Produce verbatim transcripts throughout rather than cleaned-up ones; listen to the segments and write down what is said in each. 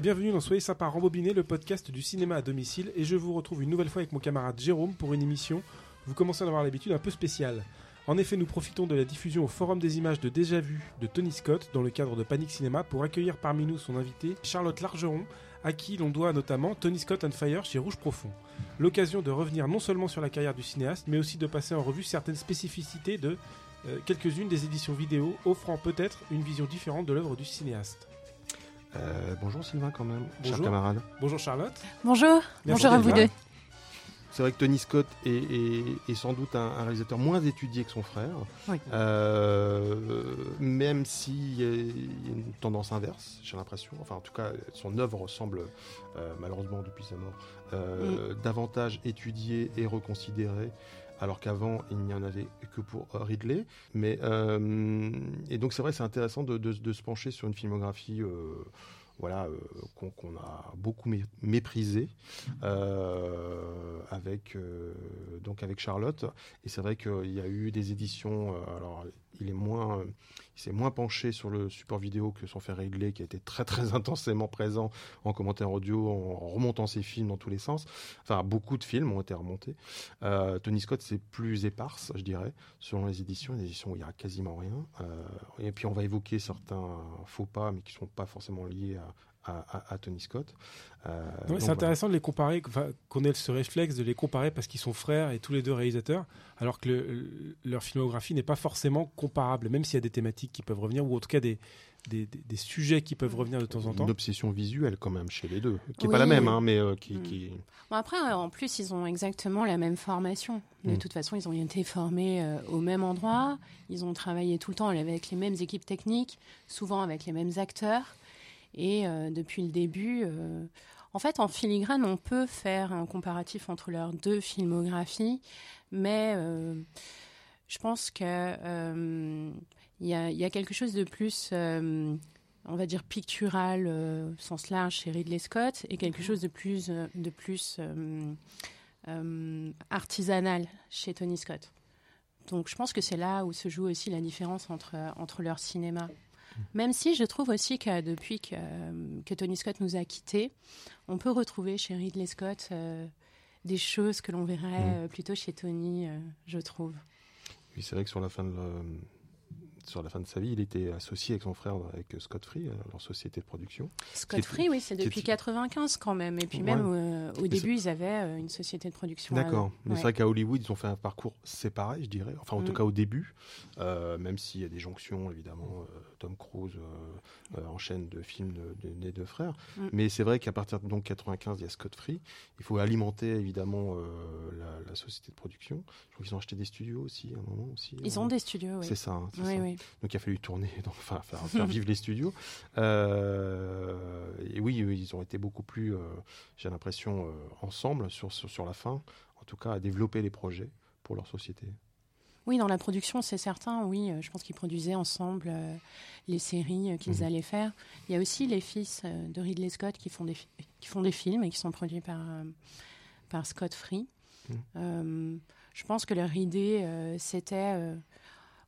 et bienvenue dans Soyez sympa rembobiné, le podcast du cinéma à domicile, et je vous retrouve une nouvelle fois avec mon camarade Jérôme pour une émission, vous commencez à en avoir l'habitude, un peu spéciale. En effet, nous profitons de la diffusion au Forum des images de Déjà Vu de Tony Scott dans le cadre de Panic Cinéma pour accueillir parmi nous son invité Charlotte Largeron, à qui l'on doit notamment Tony Scott and Fire chez Rouge Profond. L'occasion de revenir non seulement sur la carrière du cinéaste, mais aussi de passer en revue certaines spécificités de euh, quelques-unes des éditions vidéo, offrant peut-être une vision différente de l'œuvre du cinéaste. Euh, bonjour Sylvain quand même, bonjour. Cher camarade. Bonjour Charlotte. Bonjour, Merci bonjour à vous deux. C'est vrai que Tony Scott est, est, est sans doute un, un réalisateur moins étudié que son frère, oui. euh, même s'il y a une tendance inverse, j'ai l'impression. Enfin, en tout cas, son œuvre semble, euh, malheureusement depuis sa mort, euh, mm. davantage étudiée et reconsidérée, alors qu'avant, il n'y en avait que pour Ridley. Mais, euh, et donc, c'est vrai, c'est intéressant de, de, de se pencher sur une filmographie... Euh, Voilà, euh, qu'on, qu'on a beaucoup mé- méprisé euh, avec, euh, donc avec Charlotte. Et c'est vrai qu'il y a eu des éditions. Euh, alors, il, est moins, euh, il s'est moins penché sur le support vidéo que son frère Ridley, qui a été très, très intensément présent en commentaire audio, en remontant ses films dans tous les sens. Enfin, beaucoup de films ont été remontés. Euh, Tony Scott, c'est plus éparse, je dirais, selon les éditions. Les éditions où il n'y a quasiment rien. Euh, et puis, on va évoquer certains faux pas, mais qui ne sont pas forcément liés à. À, à Tony Scott. Euh, ouais, donc, c'est intéressant voilà. de les comparer, qu'on ait ce réflexe de les comparer parce qu'ils sont frères et tous les deux réalisateurs, alors que le, leur filmographie n'est pas forcément comparable, même s'il y a des thématiques qui peuvent revenir, ou en tout cas des, des, des, des sujets qui peuvent revenir de temps en temps. Une obsession visuelle quand même chez les deux, qui n'est oui. pas la même, hein, mais euh, qui... Mmh. qui... Bon, après, en plus, ils ont exactement la même formation. De mmh. toute façon, ils ont été formés euh, au même endroit, ils ont travaillé tout le temps avec les mêmes équipes techniques, souvent avec les mêmes acteurs. Et euh, depuis le début, euh, en fait, en filigrane, on peut faire un comparatif entre leurs deux filmographies, mais euh, je pense qu'il euh, y, y a quelque chose de plus, euh, on va dire, pictural euh, au sens large chez Ridley Scott, et quelque chose de plus, de plus euh, euh, artisanal chez Tony Scott. Donc je pense que c'est là où se joue aussi la différence entre, entre leur cinéma. Même si je trouve aussi que depuis que, que Tony Scott nous a quittés, on peut retrouver chez Ridley Scott euh, des choses que l'on verrait mmh. plutôt chez Tony, euh, je trouve. Oui, c'est vrai que sur la fin de, le... sur la fin de sa vie, il était associé avec son frère, avec Scott Free, leur société de production. Scott Free, oui, c'est depuis mille neuf cent quatre-vingt-quinze quand même. Et puis ouais. même euh, au mais début, c'est... ils avaient euh, une société de production. D'accord. Mais ouais. c'est vrai qu'à Hollywood, ils ont fait un parcours séparé, je dirais. Enfin, en mmh. tout cas au début, euh, même s'il y a des jonctions, évidemment... Euh, Tom Cruise euh, euh, enchaîne de films de, de, des deux frères. Mm. Mais c'est vrai qu'à partir de mille neuf cent quatre-vingt-quinze, il y a Scott Free. Il faut alimenter évidemment euh, la, la société de production. Je crois qu'ils ont acheté des studios aussi à un moment. Aussi, ils euh, ont des studios, oui. C'est ça. Hein, c'est oui, ça. Oui. Donc il a fallu tourner, dans, enfin faire, faire vivre les studios. Euh, et oui, ils ont été beaucoup plus, euh, j'ai l'impression, euh, ensemble sur, sur, sur la fin, en tout cas à développer les projets pour leur société. Oui, dans la production, c'est certain, oui. Je pense qu'ils produisaient ensemble euh, les séries euh, qu'ils mmh. allaient faire. Il y a aussi les fils euh, de Ridley Scott qui font, des fi- qui font des films et qui sont produits par, euh, par Scott Free. Mmh. Euh, je pense que leur idée, euh, c'était euh,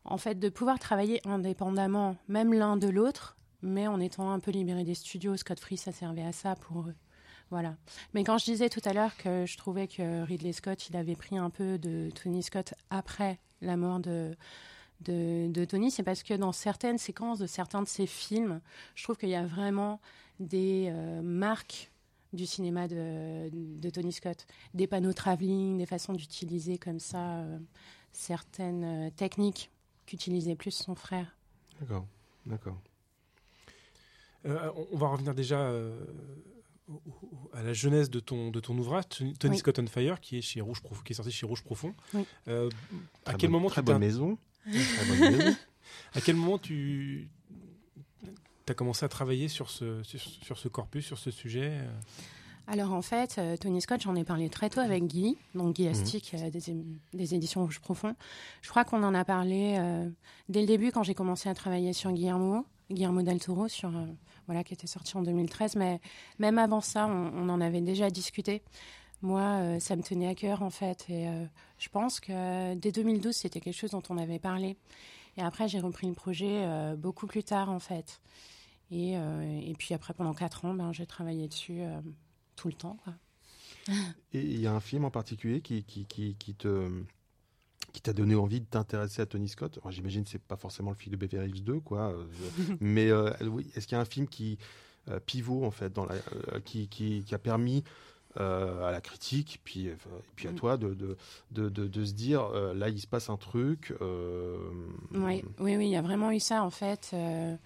en fait de pouvoir travailler indépendamment, même l'un de l'autre, mais en étant un peu libérés des studios. Scott Free, ça servait à ça pour eux. Voilà. Mais quand je disais tout à l'heure que je trouvais que Ridley Scott, il avait pris un peu de Tony Scott après la mort de, de, de Tony, c'est parce que dans certaines séquences de certains de ses films, je trouve qu'il y a vraiment des euh, marques du cinéma de, de Tony Scott. Des panneaux travelling, des façons d'utiliser comme ça euh, certaines euh, techniques qu'utilisait plus son frère. D'accord, d'accord. Euh, on va revenir déjà... Euh à la jeunesse de ton, de ton ouvrage, Tony oui. Scott and Fire, qui est, chez Rouge Prof... qui est sorti chez Rouge Profond. Oui. Euh, à, quel bon, très bonne maison. très bonne maison. À quel moment tu as commencé à travailler sur ce, sur, sur ce corpus, sur ce sujet? Alors en fait, euh, Tony Scott, j'en ai parlé très tôt avec Guy, donc Guy Astic, mmh. euh, des, é- des éditions Rouge Profond. Je crois qu'on en a parlé euh, dès le début, quand j'ai commencé à travailler sur Guillermo. Guillermo del Toro, sur, euh, voilà, qui était sorti en deux mille treize. Mais même avant ça, on, on en avait déjà discuté. Moi, euh, ça me tenait à cœur, en fait. Et euh, je pense que euh, dès deux mille douze, c'était quelque chose dont on avait parlé. Et après, j'ai repris le projet euh, beaucoup plus tard, en fait. Et, euh, et puis après, pendant quatre ans, ben, j'ai travaillé dessus euh, tout le temps, quoi. Et il y a un film en particulier qui, qui, qui, qui, te, qui t'a donné envie de t'intéresser à Tony Scott. Alors, j'imagine que ce n'est pas forcément le film de Beverly Hills deux, quoi. Mais euh, oui, est-ce qu'il y a un film qui euh, pivot, en fait, dans la, euh, qui, qui, qui a permis euh, à la critique, puis, euh, et puis à toi, de, de, de, de, de se dire, euh, là, il se passe un truc. Euh... Oui, oui, oui, il y a vraiment eu ça, en fait. Euh...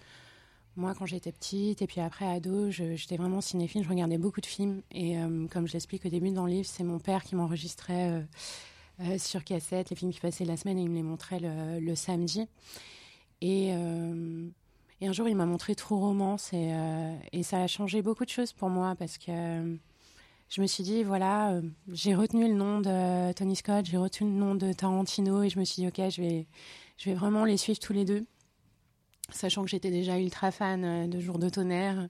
Moi, quand j'étais petite, et puis après ado, je, j'étais vraiment cinéphile, je regardais beaucoup de films. Et euh, comme je l'explique au début dans le livre, c'est mon père qui m'enregistrait euh, euh, sur cassette les films qui passaient la semaine et il me les montrait le, le samedi. Et, euh, et un jour, il m'a montré True Romance et, euh, et ça a changé beaucoup de choses pour moi parce que euh, je me suis dit, voilà, euh, j'ai retenu le nom de Tony Scott, j'ai retenu le nom de Tarantino et je me suis dit, ok, je vais, je vais vraiment les suivre tous les deux. Sachant que j'étais déjà ultra fan de Jour de tonnerre.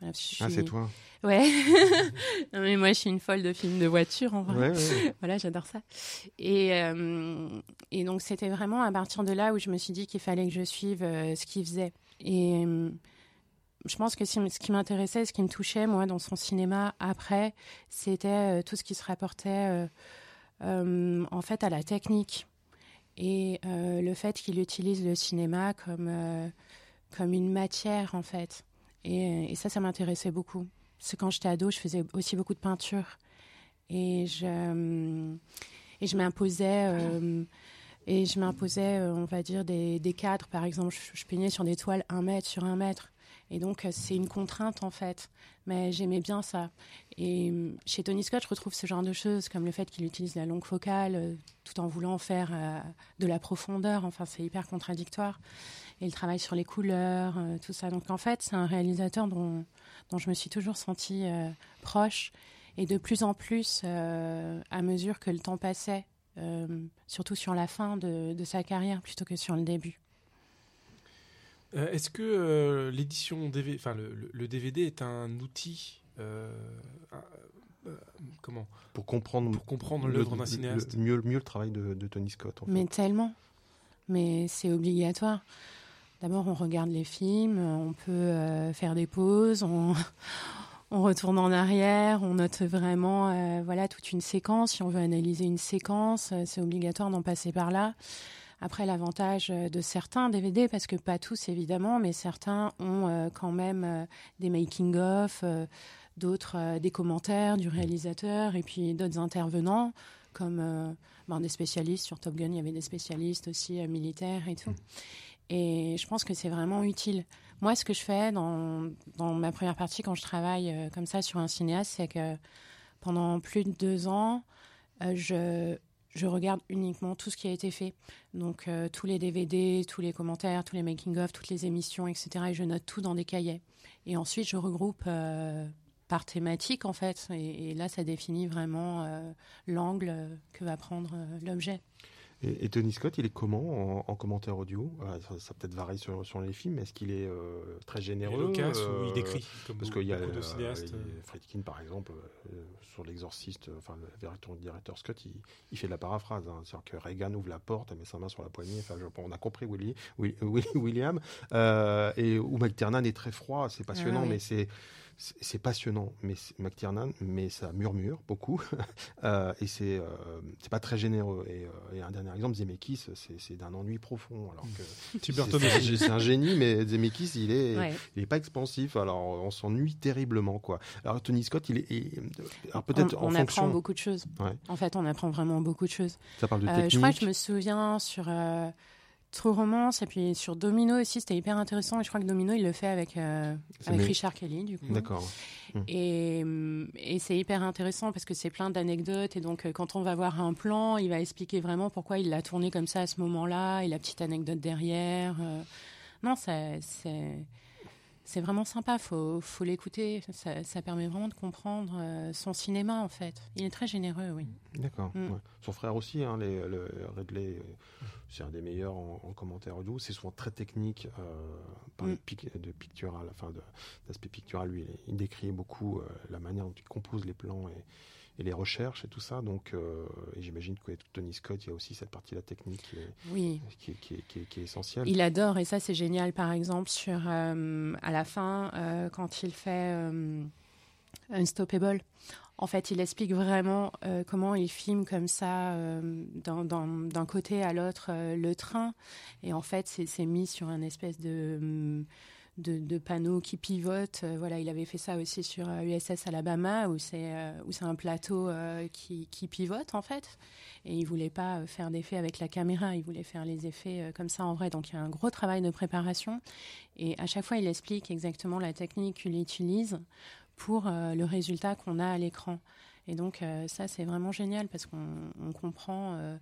Voilà, suis... Ah, c'est toi. Ouais. Non, mais moi, je suis une folle de films de voiture, en vrai. Ouais, ouais. Voilà, j'adore ça. Et, euh, et donc, c'était vraiment à partir de là où je me suis dit qu'il fallait que je suive euh, ce qu'il faisait. Et euh, je pense que ce qui m'intéressait, ce qui me touchait, moi, dans son cinéma, après, c'était euh, tout ce qui se rapportait, euh, euh, en fait, à la technique. Et euh, le fait qu'il utilise le cinéma comme, euh, comme une matière, en fait. Et, et ça, ça m'intéressait beaucoup. Parce que quand j'étais ado, je faisais aussi beaucoup de peinture. Et je, et je m'imposais, euh, et je m'imposais on va dire, des, des cadres. Par exemple, je, je peignais sur des toiles un mètre sur un mètre. Et donc, c'est une contrainte, en fait. Mais j'aimais bien ça. Et chez Tony Scott, je retrouve ce genre de choses, comme le fait qu'il utilise la longue focale, euh, tout en voulant faire euh, de la profondeur. Enfin, c'est hyper contradictoire. Et le travail sur les couleurs, euh, tout ça. Donc, en fait, c'est un réalisateur dont, dont je me suis toujours sentie euh, proche. Et de plus en plus, euh, à mesure que le temps passait, euh, surtout sur la fin de, de sa carrière, plutôt que sur le début. Euh, est-ce que euh, l'édition D V D, enfin le, le, le D V D est un outil euh, euh, comment pour comprendre pour comprendre l'œuvre d'un cinéaste, le, mieux mieux le travail de, de Tony Scott. En mais fait. Tellement, mais c'est obligatoire. D'abord, on regarde les films, on peut euh, faire des pauses, on, on retourne en arrière, on note vraiment euh, voilà toute une séquence. Si on veut analyser une séquence, c'est obligatoire d'en passer par là. Après, l'avantage de certains D V D, parce que pas tous évidemment, mais certains ont euh, quand même euh, des making-of, euh, d'autres euh, des commentaires du réalisateur et puis d'autres intervenants, comme euh, ben, des spécialistes. Sur Top Gun, il y avait des spécialistes aussi euh, militaires et tout. Et je pense que c'est vraiment utile. Moi, ce que je fais dans, dans ma première partie, quand je travaille euh, comme ça sur un cinéaste, c'est que pendant plus de deux ans, euh, je... Je regarde uniquement tout ce qui a été fait. Donc, euh, tous les D V D, tous les commentaires, tous les making-of, toutes les émissions, et cetera. Et je note tout dans des cahiers. Et ensuite, je regroupe euh, par thématique, en fait. Et, et là, ça définit vraiment euh, l'angle que va prendre euh, l'objet. Et, et Tony Scott, il est comment en, en commentaire audio ? Alors, ça, ça peut-être varie sur, sur les films. Est-ce qu'il est euh, très généreux ? Loquace euh, ou il décrit comme parce qu'il y a euh, cinéastes. Friedkin, par exemple, euh, sur L'Exorciste, euh, enfin le directeur Scott, il, il fait de la paraphrase. Hein, c'est-à-dire que Reagan ouvre la porte, elle met sa main sur la poignée. Enfin, je, on a compris Willy, Willy, Willy, William. Euh, et où McTiernan est très froid, c'est passionnant, ah, oui. mais c'est... C'est passionnant, mais c'est McTiernan, mais ça murmure beaucoup, euh, et c'est euh, c'est pas très généreux. Et, euh, et un dernier exemple, Zemeckis, c'est, c'est d'un ennui profond. Alors que c'est, c'est un génie, mais Zemeckis, il est ouais. il est pas expansif. Alors on s'ennuie terriblement, quoi. Alors Tony Scott, il est, il, alors peut-être on, en on fonction... apprend beaucoup de choses. Ouais. En fait, on apprend vraiment beaucoup de choses. Ça parle de technique. Euh, je crois que je me souviens sur. Euh... True Romance, et puis sur Domino aussi, c'était hyper intéressant. Et je crois que Domino, il le fait avec, euh, avec Richard Kelly, du coup. D'accord. Et, et c'est hyper intéressant parce que c'est plein d'anecdotes. Et donc, quand on va voir un plan, il va expliquer vraiment pourquoi il l'a tourné comme ça à ce moment-là, et la petite anecdote derrière. Euh, non, ça, c'est, c'est vraiment sympa. Il faut, faut l'écouter. Ça, ça permet vraiment de comprendre euh, son cinéma, en fait. Il est très généreux, oui. D'accord. Mm. Ouais. Son frère aussi, hein, les, le Ridley... Euh, c'est un des meilleurs en, en commentaire audio. C'est souvent très technique, euh, par mm. pic, de pictural, enfin de, d'aspect pictural. Lui, il, il décrit beaucoup euh, la manière dont il compose les plans et, et les recherches et tout ça. Donc, euh, et j'imagine que Tony Scott, il y a aussi cette partie-là technique qui est, oui. qui, qui, qui, qui, qui est essentielle. Il adore, et ça c'est génial, par exemple, sur, euh, à la fin, euh, quand il fait euh, Unstoppable. En fait, il explique vraiment euh, comment il filme comme ça, euh, d'un, d'un, d'un côté à l'autre, euh, le train. Et en fait, c'est, c'est mis sur un espèce de, de, de panneau qui pivote. Euh, voilà, il avait fait ça aussi sur euh, U S S Alabama, où c'est, euh, où c'est un plateau euh, qui, qui pivote, en fait. Et il ne voulait pas faire d'effets avec la caméra, il voulait faire les effets euh, comme ça en vrai. Donc, il y a un gros travail de préparation. Et à chaque fois, il explique exactement la technique qu'il utilise pour euh, le résultat qu'on a à l'écran. Et donc, euh, ça, c'est vraiment génial parce qu'on on comprend euh,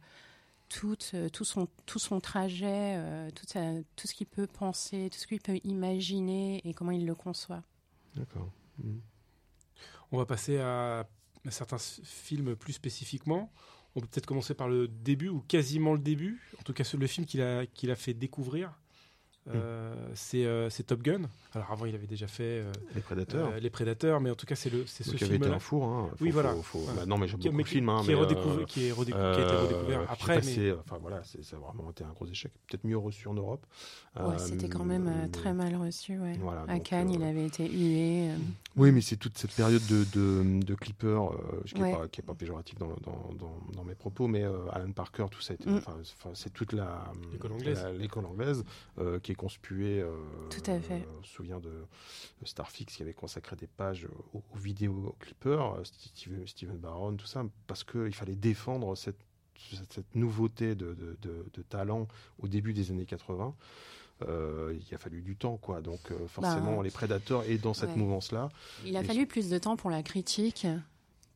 tout, euh, tout, son, tout son trajet, euh, tout, ça, tout ce qu'il peut penser, tout ce qu'il peut imaginer et comment il le conçoit. D'accord. Mmh. On va passer à, à certains films plus spécifiquement. On peut peut-être commencer par le début ou quasiment le début. En tout cas, le film qu'il a, qu'il a fait découvrir. Euh, mmh. c'est, euh, c'est Top Gun. Alors avant il avait déjà fait euh, les Prédateurs, euh, les Prédateurs, mais en tout cas c'est le c'est ce film. Qui avait été un four, hein. Faut, oui voilà. Faut, faut, ouais. bah, non mais j'aime beaucoup le film, hein, qui, mais, est redécouvert, euh, qui est redécouvert, euh, qui a été redécouvert après. Passé, mais... Enfin voilà, c'est, ça a vraiment été un gros échec. Peut-être mieux reçu en Europe. Ouais, euh, c'était quand même euh, très mal reçu. Ouais. Voilà, à donc, Cannes, euh, il avait été hué. Euh... Oui, mais c'est toute cette période de de, de Clipper, euh, qui n'est ouais. pas, pas péjoratif dans, dans dans dans mes propos, mais euh, Alan Parker, tout ça, était, mmh. c'est toute la l'école anglaise, la, l'école anglaise euh, qui est conspué. Euh, Tout à fait. Euh, on se souvient de, de Starfix qui avait consacré des pages aux, aux vidéos aux clippers, Steven, Steven Barron, tout ça, parce qu'il fallait défendre cette, cette, cette nouveauté de, de, de, de talent au début des années quatre-vingts. Euh, il a fallu du temps, quoi. Donc, euh, forcément, bah, les Predators est dans cette ouais. mouvance-là. Il a et fallu c'est... plus de temps pour la critique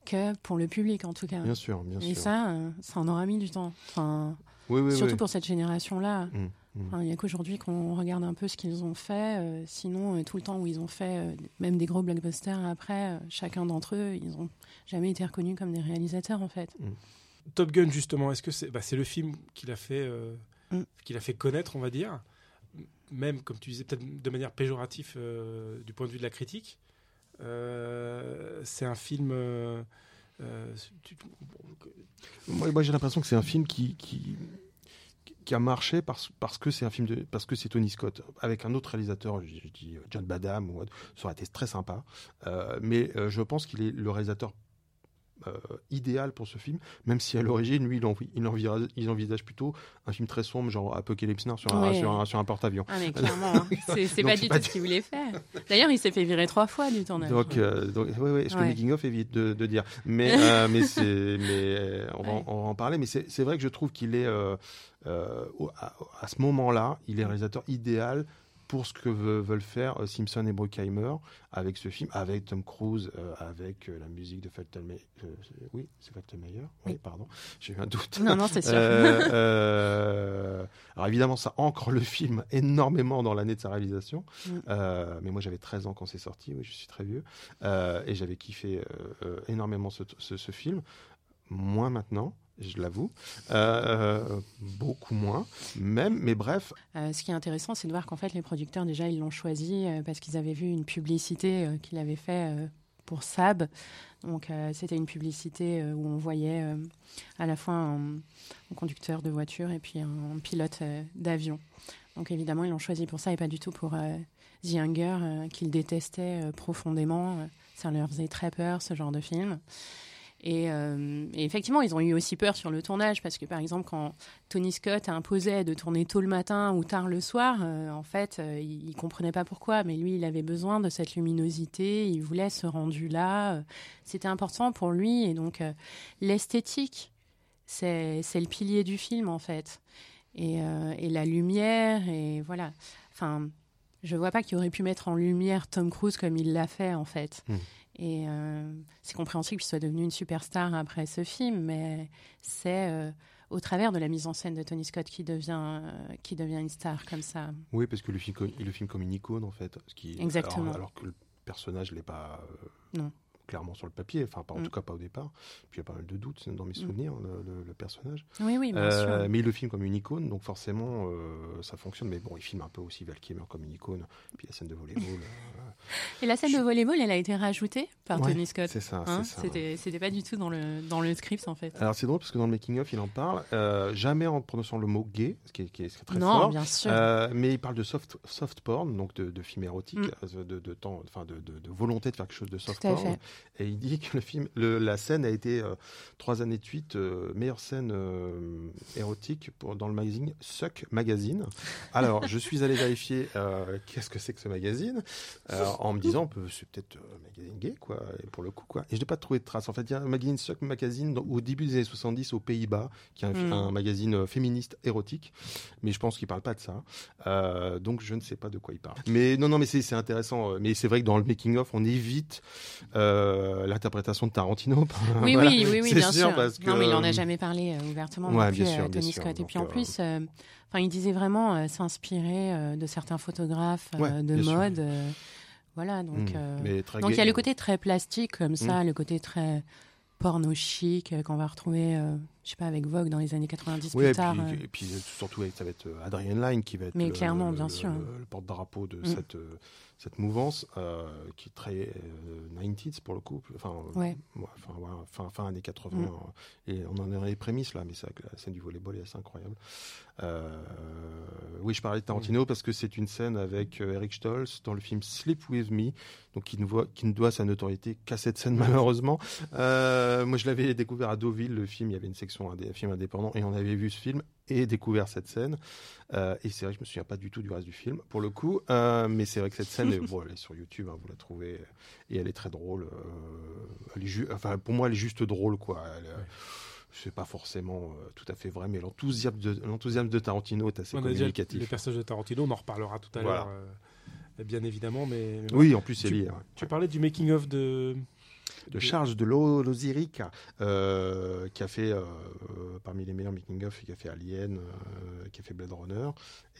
que pour le public, en tout cas. Bien sûr, bien et sûr. Et ça, ça en aura mis du temps. Enfin, oui, oui, surtout oui. pour cette génération-là. Mmh. Il enfin, n'y a qu'aujourd'hui qu'on regarde un peu ce qu'ils ont fait. Euh, sinon, euh, tout le temps où ils ont fait, euh, même des gros blockbusters après, euh, chacun d'entre eux, ils n'ont jamais été reconnus comme des réalisateurs, en fait. Mm. Top Gun, justement, est-ce que c'est, bah, c'est le film qu'il a fait, euh, mm. qu'il a fait connaître, on va dire, même, comme tu disais, peut-être de manière péjorative euh, du point de vue de la critique. Euh, c'est un film... Euh, euh, tu... moi, moi, j'ai l'impression que c'est un film qui... qui... qui a marché parce, parce que c'est un film de, parce que c'est Tony Scott. Avec un autre réalisateur, je, je dis John Badham ou autre, ça aurait été très sympa, euh, mais euh, je pense qu'il est le réalisateur euh, idéal pour ce film, même si à l'origine lui il, envi- il, envisage, il envisage plutôt un film très sombre, genre Apocalypse Now sur un, ouais. sur un, sur un porte-avions. Ah mais clairement, hein. c'est, c'est donc, pas du tout ce qu'il voulait faire. D'ailleurs il s'est fait virer trois fois du tournage. Donc, euh, donc ouais, ouais, ce que ouais. Making of évite de, de dire, mais, euh, mais, c'est, mais on, ouais. on va en parler, mais c'est, c'est vrai que je trouve qu'il est euh, Euh, à, à ce moment-là, il est réalisateur idéal pour ce que veut, veulent faire euh, Simpson et Bruckheimer avec ce film, avec Tom Cruise, euh, avec euh, la musique de Faltermeyer. Euh, oui, c'est Faltermeyer. Oui, pardon, j'ai eu un doute. Non, non, c'est sûr. euh, euh, alors évidemment, ça ancre le film énormément dans l'année de sa réalisation. Mm. Euh, mais moi, j'avais treize ans quand c'est sorti. Oui, je suis très vieux. Euh, et j'avais kiffé euh, énormément ce, ce, ce film. Moins maintenant. Je l'avoue, euh, euh, beaucoup moins, même, mais bref. Euh, ce qui est intéressant, c'est de voir qu'en fait, les producteurs, déjà, ils l'ont choisi euh, parce qu'ils avaient vu une publicité euh, qu'il avait fait euh, pour Saab. Donc, euh, c'était une publicité euh, où on voyait euh, à la fois un, un conducteur de voiture et puis un, un pilote euh, d'avion. Donc, évidemment, ils l'ont choisi pour ça et pas du tout pour euh, The Younger, euh, qu'ils détestaient euh, profondément. Ça leur faisait très peur, ce genre de film. Et, euh, et effectivement, ils ont eu aussi peur sur le tournage parce que, par exemple, quand Tony Scott imposait de tourner tôt le matin ou tard le soir, euh, en fait, euh, il ne comprenait pas pourquoi. Mais lui, il avait besoin de cette luminosité, il voulait ce rendu-là. Euh, c'était important pour lui. Et donc, euh, l'esthétique, c'est, c'est le pilier du film, en fait. Et, euh, et la lumière, et voilà. Enfin, je ne vois pas qu'il aurait pu mettre en lumière Tom Cruise comme il l'a fait, en fait. Mmh. Et euh, c'est compréhensible qu'il soit devenu une superstar après ce film, mais c'est euh, au travers de la mise en scène de Tony Scott qui devient, euh, qui devient une star comme ça. Oui, parce que le film, il le filme comme une icône, en fait. Ce qui, exactement. Alors, alors que le personnage ne l'est pas... Euh... Non. clairement sur le papier, enfin pas, en mm. tout cas pas au départ. Puis il y a pas mal de doutes dans mes souvenirs, mm. le, le, le personnage. Oui, oui, bien euh, sûr. Mais il le filme comme une icône, donc forcément euh, ça fonctionne. Mais bon, il filme un peu aussi Val Kilmer comme une icône. Puis la scène de volleyball. euh, Et la scène je... de volleyball, elle a été rajoutée par ouais, Tony Scott. C'est ça, hein, c'est ça. C'était, ouais. c'était pas du tout dans le, dans le script en fait. Alors c'est drôle parce que dans le making of, il en parle euh, jamais en prononçant le mot gay, ce qui est, qui est, ce qui est très non, fort. Non, bien sûr. Euh, mais il parle de soft, soft porn, donc de, de film érotique, mm. de, de, temps, de, de, de volonté de faire quelque chose de soft porn. Fait. Et il dit que le film, le, la scène a été euh, trois années de suite euh, meilleure scène euh, érotique pour, dans le magazine Suck Magazine. Alors je suis allé vérifier euh, qu'est-ce que c'est que ce magazine. Euh, en me disant c'est peut-être un magazine gay quoi, et pour le coup quoi. Et je n'ai pas trouvé de trace. En fait, il y a un magazine Suck Magazine au début des années soixante-dix aux Pays-Bas, qui est un, mmh. un magazine féministe érotique, mais je pense qu'il ne parle pas de ça. Euh, donc je ne sais pas de quoi il parle. Mais non non mais c'est, c'est intéressant. Mais c'est vrai que dans le making of, on évite euh, l'interprétation de Tarantino. Oui voilà. oui oui, oui bien sûr. sûr. Parce que... Non mais il n'en a jamais parlé euh, ouvertement. Ouais, bien sûr, Tony Scott. Et puis en euh... plus, euh, il disait vraiment euh, s'inspirer euh, de certains photographes euh, ouais, de mode. Euh, Voilà, donc mmh, euh... donc il y a le côté très plastique comme ça, mmh. le côté très porno chic qu'on va retrouver, euh, je sais pas, avec Vogue dans les années quatre-vingt-dix ouais, plus tard. Et puis, euh... et puis surtout, ça va être Adrienne Lyne qui va être Mais le, clairement, le, bien le, sûr. le, le porte-drapeau de mmh. cette, cette mouvance euh, qui est très euh, nineties pour le coup, enfin, ouais. Ouais, enfin ouais, fin, fin années quatre-vingts. Mmh. Euh, et on en a les prémices là, mais c'est vrai que la scène du volleyball est assez incroyable. Euh, oui, je parlais de Tarantino mmh. parce que c'est une scène avec euh, Eric Stoltz dans le film Sleep With Me, donc qui ne, voit, qui ne doit sa notoriété qu'à cette scène malheureusement. Euh, moi, je l'avais découvert à Deauville, le film, il y avait une section indé- film indépendant et on avait vu ce film et découvert cette scène. Euh, et c'est vrai que je me souviens pas du tout du reste du film, pour le coup, euh, mais c'est vrai que cette scène, est, bon, elle est sur YouTube, hein, vous la trouvez, et elle est très drôle. Euh, elle est ju- enfin, pour moi, elle est juste drôle, quoi. Elle, euh, c'est pas forcément euh, tout à fait vrai, mais l'enthousiasme de, l'enthousiasme de Tarantino est assez communicatif. Les personnages de Tarantino, on en reparlera tout à voilà. l'heure, euh, bien évidemment. Mais, mais oui, en plus, c'est lié. Ouais. Tu parlais du making-of de... de Charles de Loziric euh, qui a fait euh, parmi les meilleurs making of, qui a fait Alien, euh, qui a fait Blade Runner,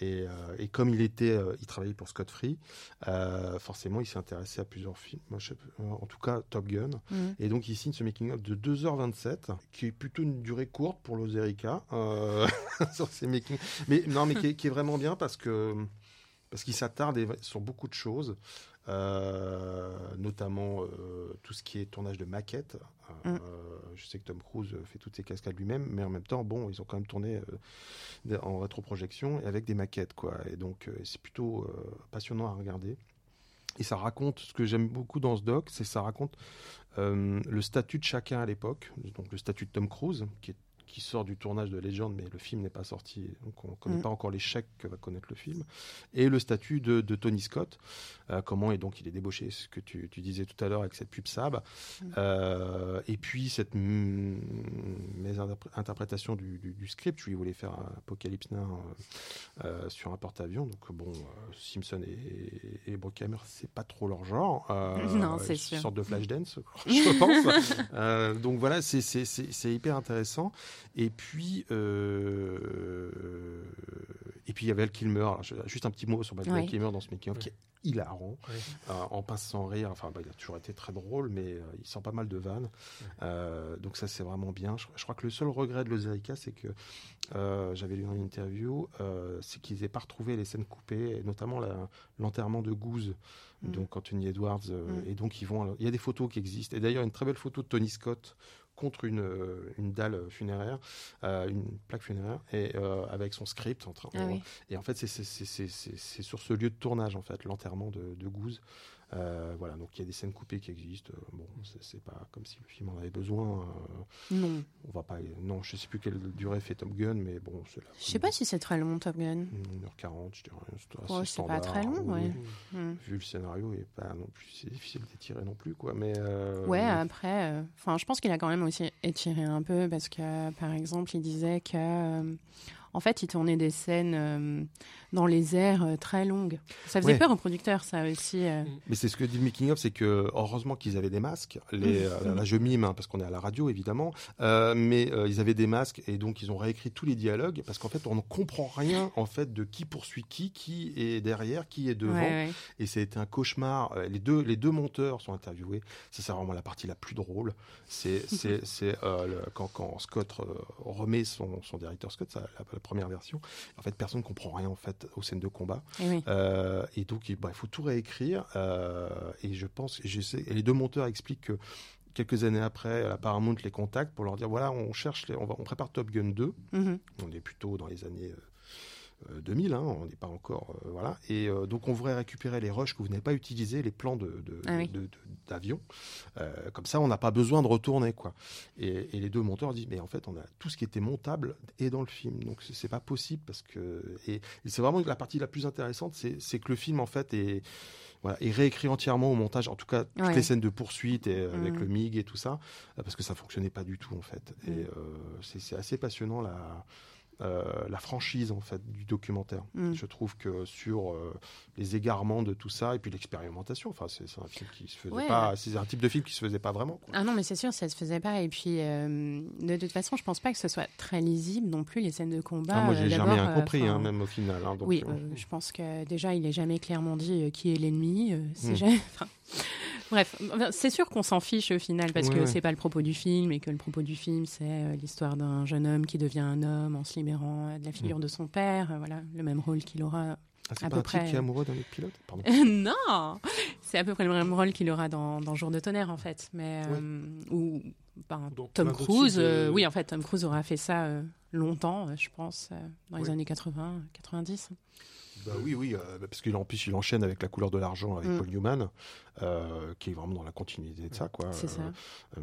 et, euh, et comme il était, euh, il travaillait pour Scott Free, euh, forcément il s'est intéressé à plusieurs films, moi, je, en tout cas Top Gun, mmh. et donc il signe ce making of de deux heures vingt-sept, qui est plutôt une durée courte pour Loziric euh, sur ses making, mais non mais qui est, qui est vraiment bien parce que parce qu'il s'attarde sur beaucoup de choses. Euh, notamment euh, tout ce qui est tournage de maquettes. Euh, mm. Je sais que Tom Cruise fait toutes ses cascades lui-même, mais en même temps, bon, ils ont quand même tourné euh, en rétroprojection et avec des maquettes, quoi. Et donc, euh, c'est plutôt euh, passionnant à regarder. Et ça raconte, ce que j'aime beaucoup dans ce doc, c'est que ça raconte euh, le statut de chacun à l'époque, donc le statut de Tom Cruise, qui est qui sort du tournage de Legend, mais le film n'est pas sorti, donc on ne connaît mmh. pas encore l'échec que va connaître le film, et le statut de, de Tony Scott, euh, comment est donc il est débauché, ce que tu, tu disais tout à l'heure avec cette pub Saab, mmh. euh, et puis cette mm, interprétation du, du, du script, je lui voulais faire un Apocalypse Now euh, euh, sur un porte-avions, donc bon, euh, Simpson et, et Bruckheimer, c'est pas trop leur genre, euh, non, c'est sûr. Sorte de Flashdance, je pense, euh, donc voilà, c'est, c'est, c'est, c'est hyper intéressant. Et puis, euh... et puis il y avait Val Kilmer. Alors, juste un petit mot sur Val ouais. Kilmer dans ce making-of ouais. qui est hilarant, ouais. euh, en pince sans rire. Enfin, bah, il a toujours été très drôle, mais euh, il sent pas mal de vannes. Ouais. Euh, donc ça, c'est vraiment bien. Je, je crois que le seul regret de Loziric, c'est que euh, j'avais lu dans une interview, euh, c'est qu'ils n'aient pas retrouvé les scènes coupées, et notamment la, l'enterrement de Goose. Mmh. Donc Anthony Edwards. Euh, mmh. Et donc ils vont. Il y a des photos qui existent. Et d'ailleurs, une très belle photo de Tony Scott. Contre une, une dalle funéraire, euh, une plaque funéraire, et euh, avec son script. En train, ah oui. Et en fait, c'est, c'est, c'est, c'est, c'est sur ce lieu de tournage, en fait, l'enterrement de, de Goose. Euh, voilà, donc il y a des scènes coupées qui existent. Bon, c'est, c'est pas comme si le film en avait besoin. Euh, non. On va pas. Non, je sais plus quelle durée fait Top Gun, mais bon, c'est là. Je sais pas si c'est très long, Top Gun. une heure quarante, je dirais. C'est, oh, c'est standard, pas très long, oui. Ouais. Mmh. Vu le scénario, et pas non plus, c'est difficile d'étirer non plus, quoi. Mais. Euh, ouais, après, enfin, euh, je pense qu'il a quand même aussi étiré un peu parce que, par exemple, il disait que. Euh, En fait, ils tournaient des scènes euh, dans les airs euh, très longues. Ça faisait ouais. peur aux producteurs, ça aussi. Euh... Mais c'est ce que dit le making-of, c'est que heureusement qu'ils avaient des masques. Les, euh, là, je mime, hein, parce qu'on est à la radio, évidemment. Euh, mais euh, ils avaient des masques et donc ils ont réécrit tous les dialogues parce qu'en fait, on ne comprend rien en fait, de qui poursuit qui, qui est derrière, qui est devant. Ouais, ouais. Et c'était un cauchemar. Les deux, les deux monteurs sont interviewés. Ça, c'est vraiment la partie la plus drôle. C'est, c'est, c'est euh, le, quand, quand Scott euh, remet son, son directeur Scott, ça, la, la première version. En fait, personne ne comprend rien en fait aux scènes de combat. Et, oui. euh, et donc, il bah, faut tout réécrire. Euh, et je pense, je sais, et les deux monteurs expliquent que quelques années après, la Paramount les contacte pour leur dire voilà, on cherche, les, on, va, on prépare Top Gun deux. Mm-hmm. On est plutôt dans les années deux mille, hein, on n'est pas encore euh, voilà. Et euh, donc on voudrait récupérer les rushs que vous n'avez pas utilisés, les plans de, de, ah oui. de, de, d'avion. Euh, comme ça, on n'a pas besoin de retourner quoi. Et, et les deux monteurs disent mais en fait, on a tout ce qui était montable est dans le film, donc c'est, c'est pas possible parce que et, et c'est vraiment la partie la plus intéressante, c'est, c'est que le film en fait est voilà, et réécrit entièrement au montage, en tout cas toutes ouais. les scènes de poursuite et, euh, mmh. avec le M I G et tout ça, parce que ça fonctionnait pas du tout en fait. Et euh, c'est, c'est assez passionnant la. Euh, la franchise en fait du documentaire. Mm. Je trouve que sur euh, les égarements de tout ça et puis l'expérimentation, enfin c'est, c'est un film qui se faisait ouais. pas, c'est un type de film qui se faisait pas vraiment. Quoi. Ah non mais c'est sûr ça se faisait pas et puis euh, de toute façon je pense pas que ce soit très lisible non plus les scènes de combat. Ah, moi j'ai euh, jamais rien compris euh, hein, même au final. Hein, donc, oui euh, je pense que déjà il est jamais clairement dit euh, qui est l'ennemi. Euh, c'est mm. jamais... enfin... Bref, c'est sûr qu'on s'en fiche au final parce ouais, que ouais. c'est pas le propos du film et que le propos du film c'est euh, l'histoire d'un jeune homme qui devient un homme en se libérant euh, de la figure mmh. de son père, euh, voilà, le même rôle qu'il aura ah, c'est à pas peu un près. Type qui est amoureux dans Les Pilotes, pardon. Non, c'est à peu près le même rôle qu'il aura dans, dans Jour de tonnerre en fait, mais euh, ouais. ou ben, donc, Tom Cruise, de... euh, oui en fait Tom Cruise aura fait ça euh, longtemps, euh, je pense, euh, dans les oui. années quatre-vingts, quatre-vingt-dix. Bah oui, oui, euh, parce qu'il en, plus, il enchaîne avec La couleur de l'argent avec mmh. Paul Newman, euh, qui est vraiment dans la continuité de ça, quoi. C'est ça. Euh, euh,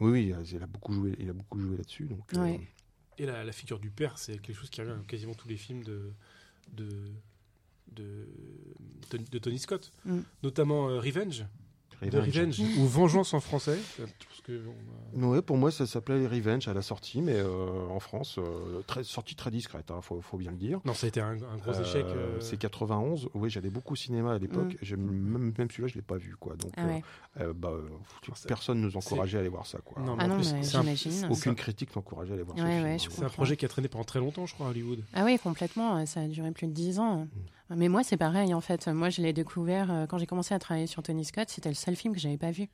oui, oui, il a beaucoup joué, il a beaucoup joué là-dessus. Donc, ouais. euh... Et la, la figure du père, c'est quelque chose qui revient dans quasiment tous les films de, de, de, de, de Tony Scott, mmh. notamment euh, Revenge. Revenge. De Revenge ou Vengeance en français. Que on a... ouais, pour moi, ça s'appelait Revenge à la sortie, mais euh, en France, euh, très, sortie très discrète, il hein, faut, faut bien le dire. Non, ça a été un, un gros euh, échec. Euh... C'est quatre-vingt-onze. Oui, j'allais beaucoup au cinéma à l'époque. Mm. Même, même celui-là, je ne l'ai pas vu. Quoi. Donc, ah ouais. euh, bah, personne ne nous encourageait c'est... à aller voir ça. Quoi. Non, mais ah non, plus, mais c'est j'imagine. Un... Aucune critique n'encourageait à aller voir ouais, ça. Ouais, ouais, c'est comprends. Un projet qui a traîné pendant très longtemps, je crois, à Hollywood. Ah oui, complètement. Ça a duré plus de dix ans. Mm. Mais moi, c'est pareil, en fait. Moi, je l'ai découvert euh, quand j'ai commencé à travailler sur Tony Scott. C'était le seul film que je n'avais pas vu.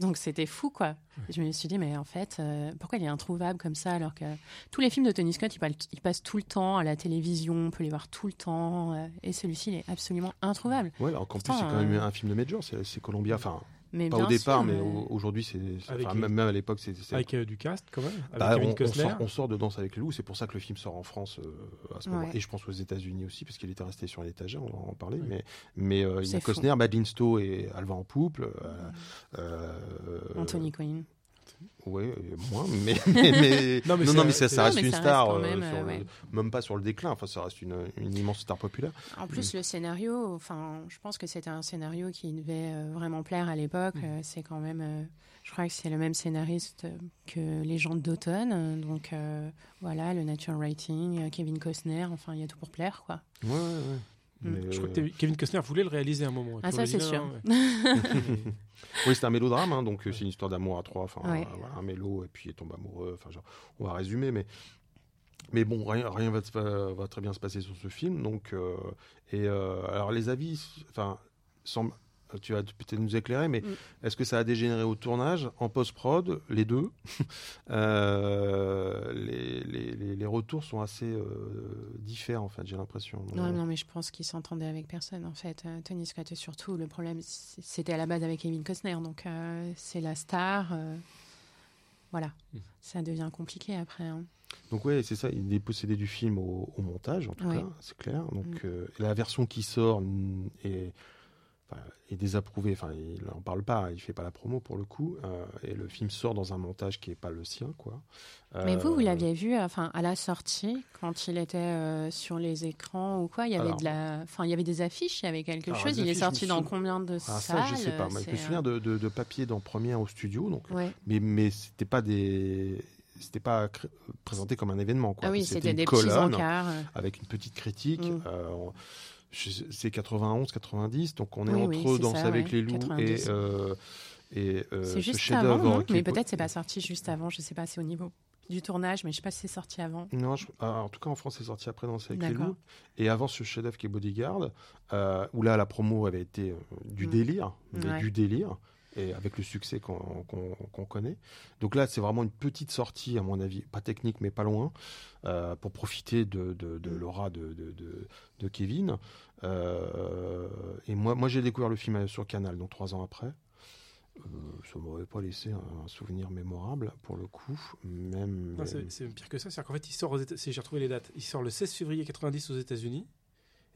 Donc, c'était fou, quoi. Et je me suis dit, mais en fait, euh, pourquoi il est introuvable comme ça, alors que tous les films de Tony Scott, ils, parlent, ils passent tout le temps à la télévision, on peut les voir tout le temps. Euh, et celui-ci, il est absolument introuvable. Oui, alors qu'en plus, c'est quand même un film de major, c'est, c'est Columbia, enfin... Mais pas au départ, sûr, mais, mais aujourd'hui, c'est, c'est enfin, même à l'époque, c'est, c'est... avec euh, du cast quand même. Avec bah, on, on, sort, on sort de Danse avec les loups, c'est pour ça que le film sort en France euh, à ce ouais. moment, et je pense aux États-Unis aussi, parce qu'il était resté sur l'étagère, on va en parler. Ouais. Mais, mais euh, il y a Costner, Madeleine Stowe et Alvin en Pouple, euh, euh, Anthony Quinn. Oui, moins, mais, mais, mais, non, mais non, non, mais ça, ça reste non, une ça star, reste même, euh, sur ouais. le, même pas sur le déclin. Enfin, ça reste une, une immense star populaire. En plus, mm. le scénario, enfin, je pense que c'était un scénario qui devait euh, vraiment plaire à l'époque. Mm. Euh, c'est quand même, euh, je crois que c'est le même scénariste que Légendes d'automne. Donc euh, voilà, le nature writing, euh, Kevin Costner. Enfin, il y a tout pour plaire, quoi. Ouais, ouais, ouais. Mais je crois que Kevin Costner voulait le réaliser à un moment. Ah ça, c'est là, sûr. Ouais. Oui, c'est un mélodrame, hein, donc ouais. c'est une histoire d'amour à trois. Enfin, ouais. voilà, un mélo et puis il tombe amoureux. Enfin, genre, on va résumer, mais mais bon, rien, rien va, va très bien se passer sur ce film. Donc, euh, et euh, alors les avis, enfin, semblent. Tu vas peut-être nous éclairer, mais mm. est-ce que ça a dégénéré au tournage, en post-prod, les deux euh, les, les, les retours sont assez euh, différents, en fait, j'ai l'impression. Non, euh... non, mais je pense qu'ils s'entendaient avec personne, en fait. Euh, Tony Scott, et surtout, le problème, c'était à la base avec Kevin Costner, donc euh, c'est la star. Euh, voilà, mm. ça devient compliqué après, hein. Donc ouais, c'est ça, il est possédé du film au, au montage, en tout oui. cas, c'est clair. Donc mm. euh, la version qui sort est... est désapprouvé, enfin il n'en parle pas, il ne fait pas la promo pour le coup, euh, et le film sort dans un montage qui n'est pas le sien, quoi. Euh, mais vous, vous l'aviez vu, enfin à la sortie, quand il était euh, sur les écrans ou quoi, il y avait alors, de la, enfin il y avait des affiches, il y avait quelque alors, chose. Il affiches, est sorti dans sou... combien de ah, salles ça, je ne sais pas. Mais je me souviens de, de, de papier dans Première au studio, donc. Ouais. Mais mais c'était pas des c'était pas cr- présenté comme un événement, quoi. Ah oui, c'était, c'était des petits encarts avec une petite critique. Mmh. Euh, on, c'est quatre-vingt-onze quatre-vingt-dix, donc on est oui, entre oui, Danse ça, avec ouais. les loups quatre-vingt-douze. et euh, et euh, c'est juste ce avant, non qui... mais peut-être c'est pas sorti juste avant, je sais pas, c'est au niveau du tournage, mais je sais pas si c'est sorti avant. Non, je... Alors, en tout cas en France c'est sorti après Danse avec D'accord. les loups, et avant ce chef-d'œuvre qui est Bodyguard, euh, où là la promo avait été euh, du mmh. délire, mais ouais. du délire. Et avec le succès qu'on, qu'on, qu'on connaît. Donc là, c'est vraiment une petite sortie, à mon avis, pas technique, mais pas loin, euh, pour profiter de, de, de l'aura de, de, de, de Kevin. Euh, et moi, moi, j'ai découvert le film sur Canal, donc trois ans après. Euh, ça ne m'aurait pas laissé un souvenir mémorable, pour le coup. Même... Non, c'est, c'est pire que ça. C'est-à-dire qu'en fait, il sort aux États... j'ai retrouvé les dates. Il sort le seize février quatre-vingt-dix aux États-Unis.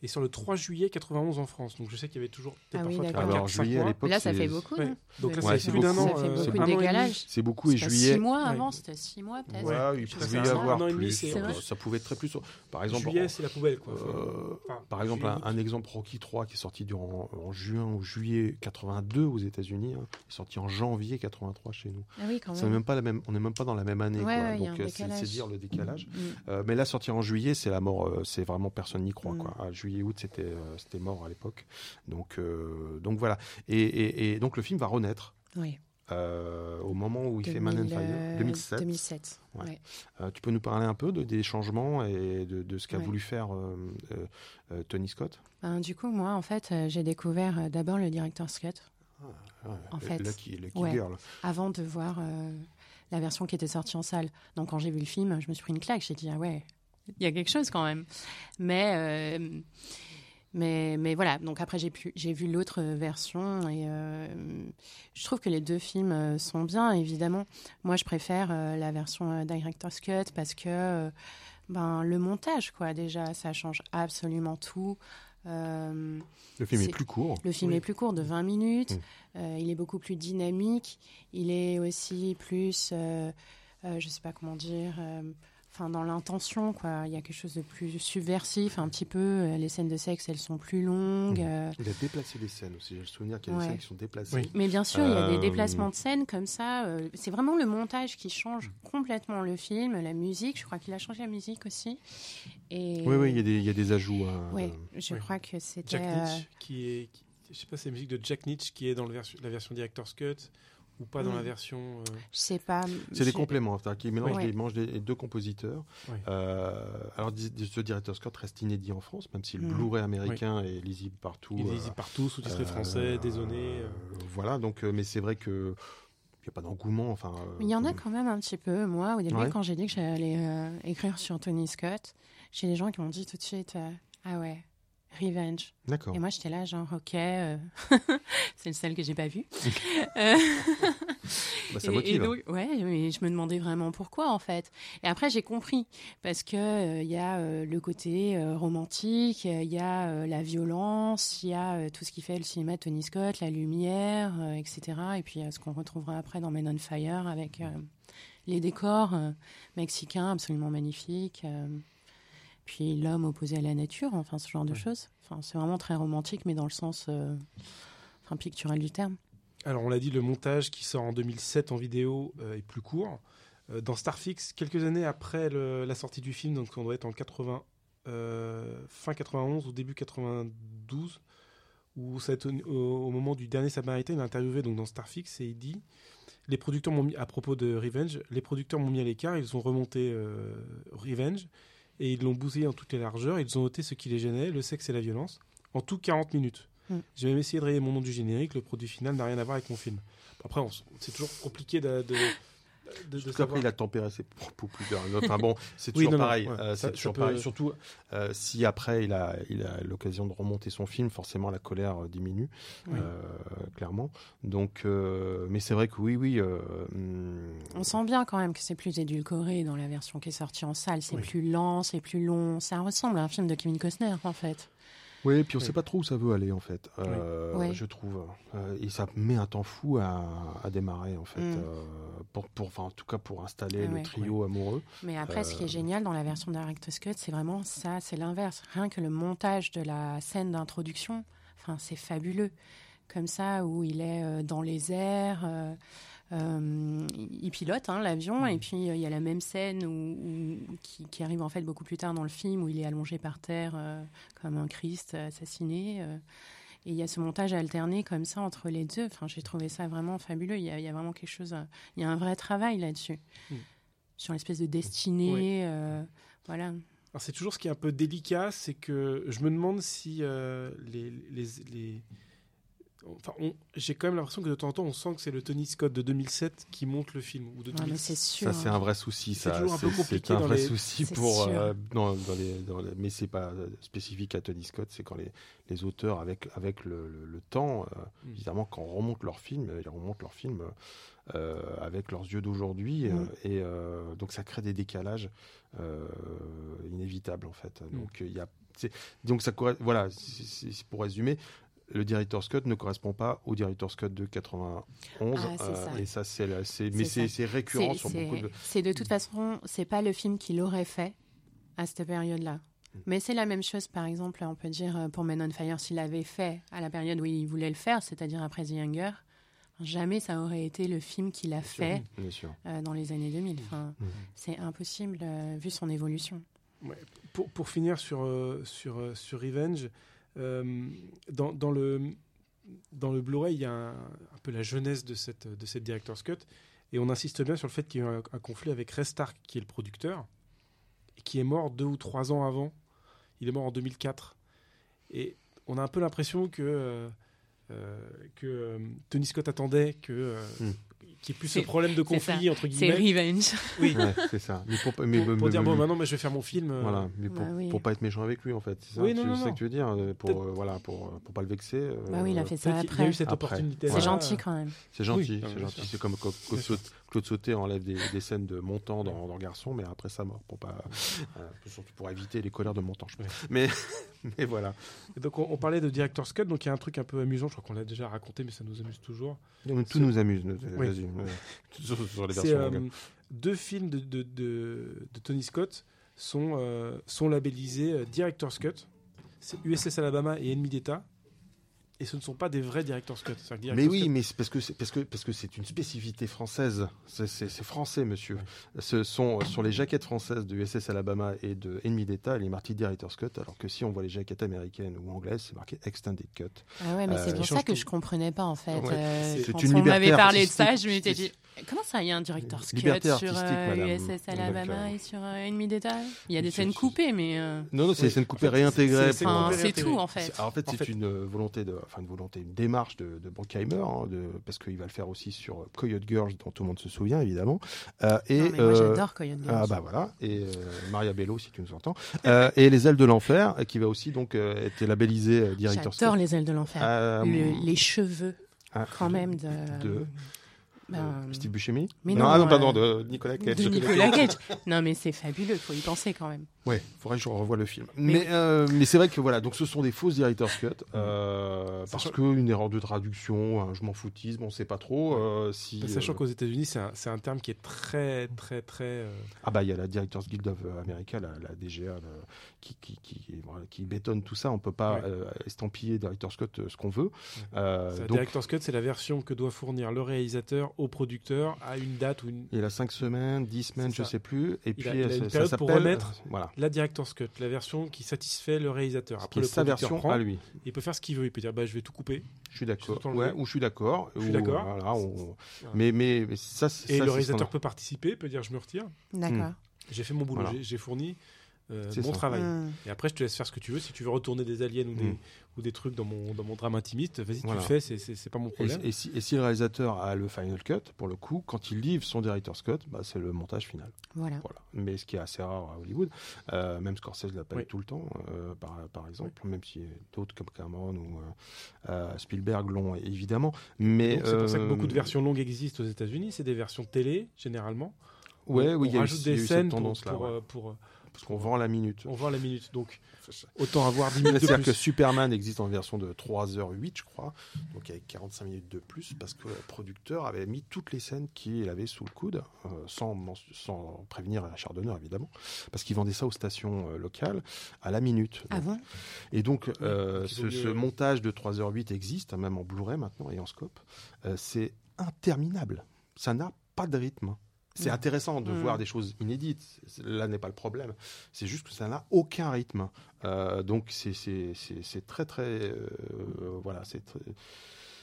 Et sur le trois juillet quatre-vingt-onze en France. Donc je sais qu'il y avait toujours peut-être ah oui, parfois quatre, alors, juillet, mois. Là, ça c'est... fait beaucoup. Ouais. Donc là, ouais, c'est, c'est plus d'un an. Ça fait beaucoup de décalage. C'est beaucoup, et juillet. six mois avant, ouais. c'était six mois peut-être. Ouais, il pouvait y avoir plus. C'est c'est ça pouvait être très plus. Par exemple, juillet, en... c'est la poubelle, quoi. Euh, enfin, par exemple, un, un exemple, Rocky trois qui est sorti durant, en juin ou juillet quatre-vingt-deux aux États-Unis, hein, est sorti en janvier quatre-vingt-trois chez nous. Ah oui, quand même. C'est même pas la même. On n'est même pas dans la même année. Donc c'est dire le décalage. Mais là, sortir en juillet, c'est la mort. C'est vraiment personne n'y croit, quoi. Juillet août c'était euh, c'était mort à l'époque, donc euh, donc voilà, et, et, et donc le film va renaître oui. euh, au moment où il deux mille, fait Man and Fire deux mille sept deux mille sept ouais. Ouais. Euh, tu peux nous parler un peu de, des changements et de, de ce qu'a ouais. voulu faire euh, euh, euh, Tony Scott? Ben, du coup moi en fait euh, j'ai découvert euh, d'abord le directeur Scott ah, ouais. en fait Lucky, Lucky ouais. Girl. Avant de voir euh, la version qui était sortie en salle, donc quand j'ai vu le film je me suis pris une claque, j'ai dit ah ouais, il y a quelque chose quand même, mais euh, mais mais voilà. Donc après j'ai pu j'ai vu l'autre version et euh, je trouve que les deux films sont bien. Évidemment, moi je préfère euh, la version euh, director's cut parce que euh, ben le montage quoi, déjà ça change absolument tout. Euh, le film est plus court. Le film oui. est plus court, de vingt minutes. Mmh. Euh, il est beaucoup plus dynamique. Il est aussi plus, euh, euh, je sais pas comment dire. Euh, Enfin, dans l'intention, quoi. Il y a quelque chose de plus subversif, un petit peu. Les scènes de sexe, elles sont plus longues. Euh... Il a déplacé les scènes aussi. J'ai le souvenir qu'il y a ouais. des scènes qui sont déplacées. Oui. Mais bien sûr, euh... il y a des déplacements de scènes comme ça. C'est vraiment le montage qui change complètement le film, la musique. Je crois qu'il a changé la musique aussi. Et... Oui, oui, il y a des, il y a des ajouts. Hein. Oui, je oui. crois que c'était... Jack Nitch, euh... qui est... Qui... Je sais pas, c'est la musique de Jack Nitch qui est dans le vers... la version Director's Cut. Ou pas dans mmh. la version... Euh... Je sais pas. C'est des compléments, c'est-à-dire qu'ils mélangent ouais. des, des, des deux compositeurs. Ouais. Euh, alors, ce directeur Scott reste inédit en France, même si le mmh. Blu-ray américain ouais. est lisible partout. Il est lisible euh, partout, sous-titré euh, français, dézonné. Euh, voilà, donc, euh, mais c'est vrai que... Il n'y a pas d'engouement. Enfin, euh, il y en a quand même un petit peu. Moi, au début, ouais. quand j'ai dit que j'allais euh, écrire sur Tony Scott, j'ai des gens qui m'ont dit tout de suite euh, « Ah ouais ». Revenge. D'accord. Et moi, j'étais là, genre, ok, euh... c'est le seul que j'ai pas vu. euh... bah, ça motive. Et, et donc, ouais, mais je me demandais vraiment pourquoi, en fait. Et après, j'ai compris. Parce qu'il euh, y a euh, le côté euh, romantique, il euh, y a euh, la violence, il y a euh, tout ce qui fait le cinéma de Tony Scott, la lumière, euh, et cetera. Et puis, euh, ce qu'on retrouvera après dans Man on Fire avec euh, les décors euh, mexicains absolument magnifiques. Euh... Puis l'homme opposé à la nature, enfin ce genre ouais. de choses. Enfin, c'est vraiment très romantique, mais dans le sens euh, enfin, pictural du terme. Alors on l'a dit, le montage qui sort en deux mille sept en vidéo euh, est plus court. Euh, dans Starfix, quelques années après le, la sortie du film, donc on doit être en quatre-vingts, euh, fin quatre-vingt-onze ou début quatre-vingt-douze, où ça est au, au moment du dernier Samaritain, il a interviewé donc, dans Starfix et il dit... Les producteurs m'ont mis, à propos de Revenge, les producteurs m'ont mis à l'écart, ils ont remonté euh, Revenge, et ils l'ont bousillé en toutes les largeurs. Ils ont ôté ce qui les gênait, le sexe et la violence, en tout quarante minutes. Mm. J'ai même essayé de rayer mon nom du générique. Le produit final n'a rien à voir avec mon film. Après, on, c'est toujours compliqué de... de, de, de savoir. Après, il a tempéré ses propos plus d'un autre. Enfin bon, c'est toujours oui, non, pareil. Ouais, euh, ça, c'est toujours peut... pareil. Surtout, euh, si après, il a, il a l'occasion de remonter son film, forcément, la colère euh, diminue, oui. euh, clairement. Donc, euh, mais c'est vrai que oui, oui... Euh, on sent bien quand même que c'est plus édulcoré dans la version qui est sortie en salle. C'est oui. plus lent, c'est plus long. Ça ressemble à un film de Kevin Costner, en fait. Oui, et puis on ne oui. sait pas trop où ça veut aller, en fait, euh, oui. je trouve. Euh, et ça met un temps fou à, à démarrer, en fait, mm. euh, pour, pour, enfin, en tout cas pour installer ah, le oui. trio oui. amoureux. Mais après, euh... ce qui est génial dans la version Director's Cut, c'est vraiment ça, c'est l'inverse. Rien que le montage de la scène d'introduction, c'est fabuleux. Comme ça, où il est euh, dans les airs... Euh, Euh, il pilote hein, l'avion mmh. et puis il euh, y a la même scène où, où, qui, qui arrive en fait beaucoup plus tard dans le film où il est allongé par terre euh, comme un Christ assassiné euh, et il y a ce montage alterné comme ça entre les deux. Enfin, j'ai trouvé ça vraiment fabuleux. Il y a, y a vraiment quelque chose, il y a un vrai travail là-dessus mmh. sur l'espèce de destinée. Oui. Euh, voilà. Alors c'est toujours ce qui est un peu délicat, c'est que je me demande si euh, les, les, les... Enfin, on, j'ai quand même l'impression que de temps en temps on sent que c'est le Tony Scott de deux mille sept qui monte le film ou de deux mille six. Ah, mais c'est sûr, ça c'est un vrai souci, c'est ça, toujours un c'est, peu compliqué c'est un vrai les... souci c'est pour euh, non, dans les, dans les, mais c'est pas spécifique à Tony Scott, c'est quand les, les auteurs avec, avec le, le, le temps euh, mm. évidemment quand on remonte leur film ils remontent leur film euh, avec leurs yeux d'aujourd'hui mm. euh, et euh, donc ça crée des décalages euh, inévitables en fait donc il mm. y a c'est, donc ça voilà c'est, c'est pour résumer. Le director's cut ne correspond pas au director's cut de quatre-vingt-onze ah, c'est ça. Euh, et ça c'est, la, c'est mais c'est, c'est, c'est récurrent c'est, sur c'est, beaucoup de c'est de toute façon c'est pas le film qu'il aurait fait à cette période-là. Mm. Mais c'est la même chose par exemple on peut dire pour Men on Fire s'il l'avait fait à la période où il voulait le faire, c'est-à-dire après The Hunger, jamais ça aurait été le film qu'il a bien fait sûr, euh, dans les années deux mille. Enfin, mm. c'est impossible euh, vu son évolution. Ouais, pour pour finir sur euh, sur euh, sur Revenge. Euh, dans, dans, le, dans le Blu-ray, il y a un, un peu la jeunesse de cette, de cette Director's Cut. Et on insiste bien sur le fait qu'il y a eu un, un conflit avec Ray Stark, qui est le producteur, et qui est mort deux ou trois ans avant. Il est mort en deux mille quatre. Et on a un peu l'impression que, euh, que euh, Tony Scott attendait que... Euh, mm. qui est plus c'est, ce problème de conflit entre guillemets. C'est revenge. Oui, ouais, c'est ça. Mais pour, mais, pour, mais, pour mais, dire mais, bon, maintenant, bah je vais faire mon film. Euh... Voilà, mais pour, bah oui. pour pas être méchant avec lui en fait. C'est oui, ça non, tu, non, sais non. que tu veux dire. Pour euh, voilà, pour pour pas le vexer. Euh, bah oui, il a fait ça après. Il a eu cette après. opportunité. C'est voilà. gentil quand même. C'est gentil, oui, c'est, c'est gentil. C'est comme Claude Sauté, Claude Sauté enlève des, des scènes de Montand dans, dans Garçon, mais après sa mort pour pas euh, surtout pour éviter les colères de Montand. Je pense. Mais mais voilà. Et donc on, on parlait de Director's Cut, donc il y a un truc un peu amusant. Je crois qu'on l'a déjà raconté, mais ça nous amuse toujours. Tout nous amuse. Oui. Sur, sur les c'est, euh, deux films de, de, de, de Tony Scott sont, euh, sont labellisés euh, Director's Cut, c'est U S S Alabama et Ennemi d'État, et ce ne sont pas des vrais Director's Cut. Director's mais oui, Cut. mais c'est parce, que c'est, parce, que, parce que c'est une spécificité française, c'est, c'est, c'est français monsieur. Ce sont euh, sur les jaquettes françaises de U S S Alabama et de Ennemi d'État, il est marqué Director's Cut, alors que si on voit les jaquettes américaines ou anglaises, c'est marqué Extended Cut. Ah ouais, mais euh, c'est pour ça que tout. je comprenais pas en fait. Ouais. Euh, c'est quand une on m'avait parlé de ça, je m'étais dit... Comment ça, il y a un Director's Cut sur euh, U S S Alabama et sur euh, Ennemi d'État ? Il y a des c'est, scènes coupées, mais... Euh... Non, non, c'est des scènes coupées réintégrées. C'est, c'est, enfin, c'est tout, en fait. C'est, en fait, en c'est fait... une volonté, de, enfin, une volonté, une démarche de, de Bruckheimer, hein, de, parce qu'il va le faire aussi sur Coyote Girls, dont tout le monde se souvient, évidemment. Euh, et, non, mais moi, j'adore Coyote Girls. Ah, bah voilà. Et euh, Maria Bello, si tu nous entends. Euh, et Les Ailes de l'Enfer, qui va aussi donc euh, être labellisé euh, Director's Cut. J'adore Les Ailes de l'Enfer. Euh, le, les cheveux, ah, quand même, de... de... Ben, Steve Buscemi non, non, ah non, pardon, euh, de Nicolas Cage. De Nicolas Cage. Non, mais c'est fabuleux, faut y penser quand même. Ouais, faudrait que je revoie le film. Mais, mais, euh, mais c'est vrai que voilà, donc ce sont des fausses director's cut euh, parce qu'une erreur de traduction, un je m'en foutisme, on sait pas trop. Euh, si, ben, sachant euh... qu'aux États-Unis, c'est un, c'est un terme qui est très, très, très. Euh... Ah bah il y a la Directors Guild of America, la, la D G A, la, qui, qui, qui, qui bétonne tout ça. On peut pas ouais. euh, estampiller director's cut ce qu'on veut. Euh, donc... Director's cut, c'est la version que doit fournir le réalisateur au producteur à une date ou une... Il a cinq semaines, dix semaines, je sais plus. Et il puis a, il a une ça, ça pour remettre euh, voilà. la Director's Cut, la version qui satisfait le réalisateur. Après le sa version prend, à lui. Il peut faire ce qu'il veut, il peut dire bah, je vais tout couper. Je suis d'accord. Ouais, ou je suis d'accord. Je suis d'accord. Ou, voilà, on... mais, mais, mais ça, c'est, et ça, le réalisateur c'est peut participer, peut dire je me retire. D'accord. Mmh. J'ai fait mon boulot, voilà. j'ai, j'ai fourni euh, mon ça. travail. Mmh. Et après je te laisse faire ce que tu veux. Si tu veux retourner des aliens ou mmh. des... ou des trucs dans mon, dans mon drame intimiste, vas-y, voilà. tu le fais, c'est, c'est, c'est pas mon problème. Et, et, si, et si le réalisateur a le final cut, pour le coup, quand il livre son director's cut, bah, c'est le montage final. Voilà. voilà. Mais ce qui est assez rare à Hollywood, euh, même Scorsese l'a pas oui. eu tout le temps, euh, par, par exemple, oui. même si d'autres comme Cameron ou euh, Spielberg l'ont évidemment. Mais, donc, c'est euh, pour ça que beaucoup de versions longues existent aux États-Unis, c'est des versions télé, généralement. Ouais, oui, il y a eu cette tendance-là. Pour, ouais. pour, pour, parce qu'on vend la minute. On vend la minute, donc autant avoir dix minutes de plus. C'est-à-dire que Superman existe en version de trois heures huit, je crois, donc avec quarante-cinq minutes de plus, parce que le producteur avait mis toutes les scènes qu'il avait sous le coude, euh, sans, sans prévenir à la chardonneur, évidemment, parce qu'il vendait ça aux stations euh, locales à la minute. Ah bon ? Et donc, euh, ce, ce montage de trois heures huit existe, même en Blu-ray maintenant et en scope. Euh, c'est interminable. ça n'a pas de rythme. C'est mmh. intéressant de mmh. voir des choses inédites. Là n'est pas le problème. C'est juste que ça n'a aucun rythme. Euh, donc c'est, c'est, c'est, c'est très très euh, voilà, c'est très,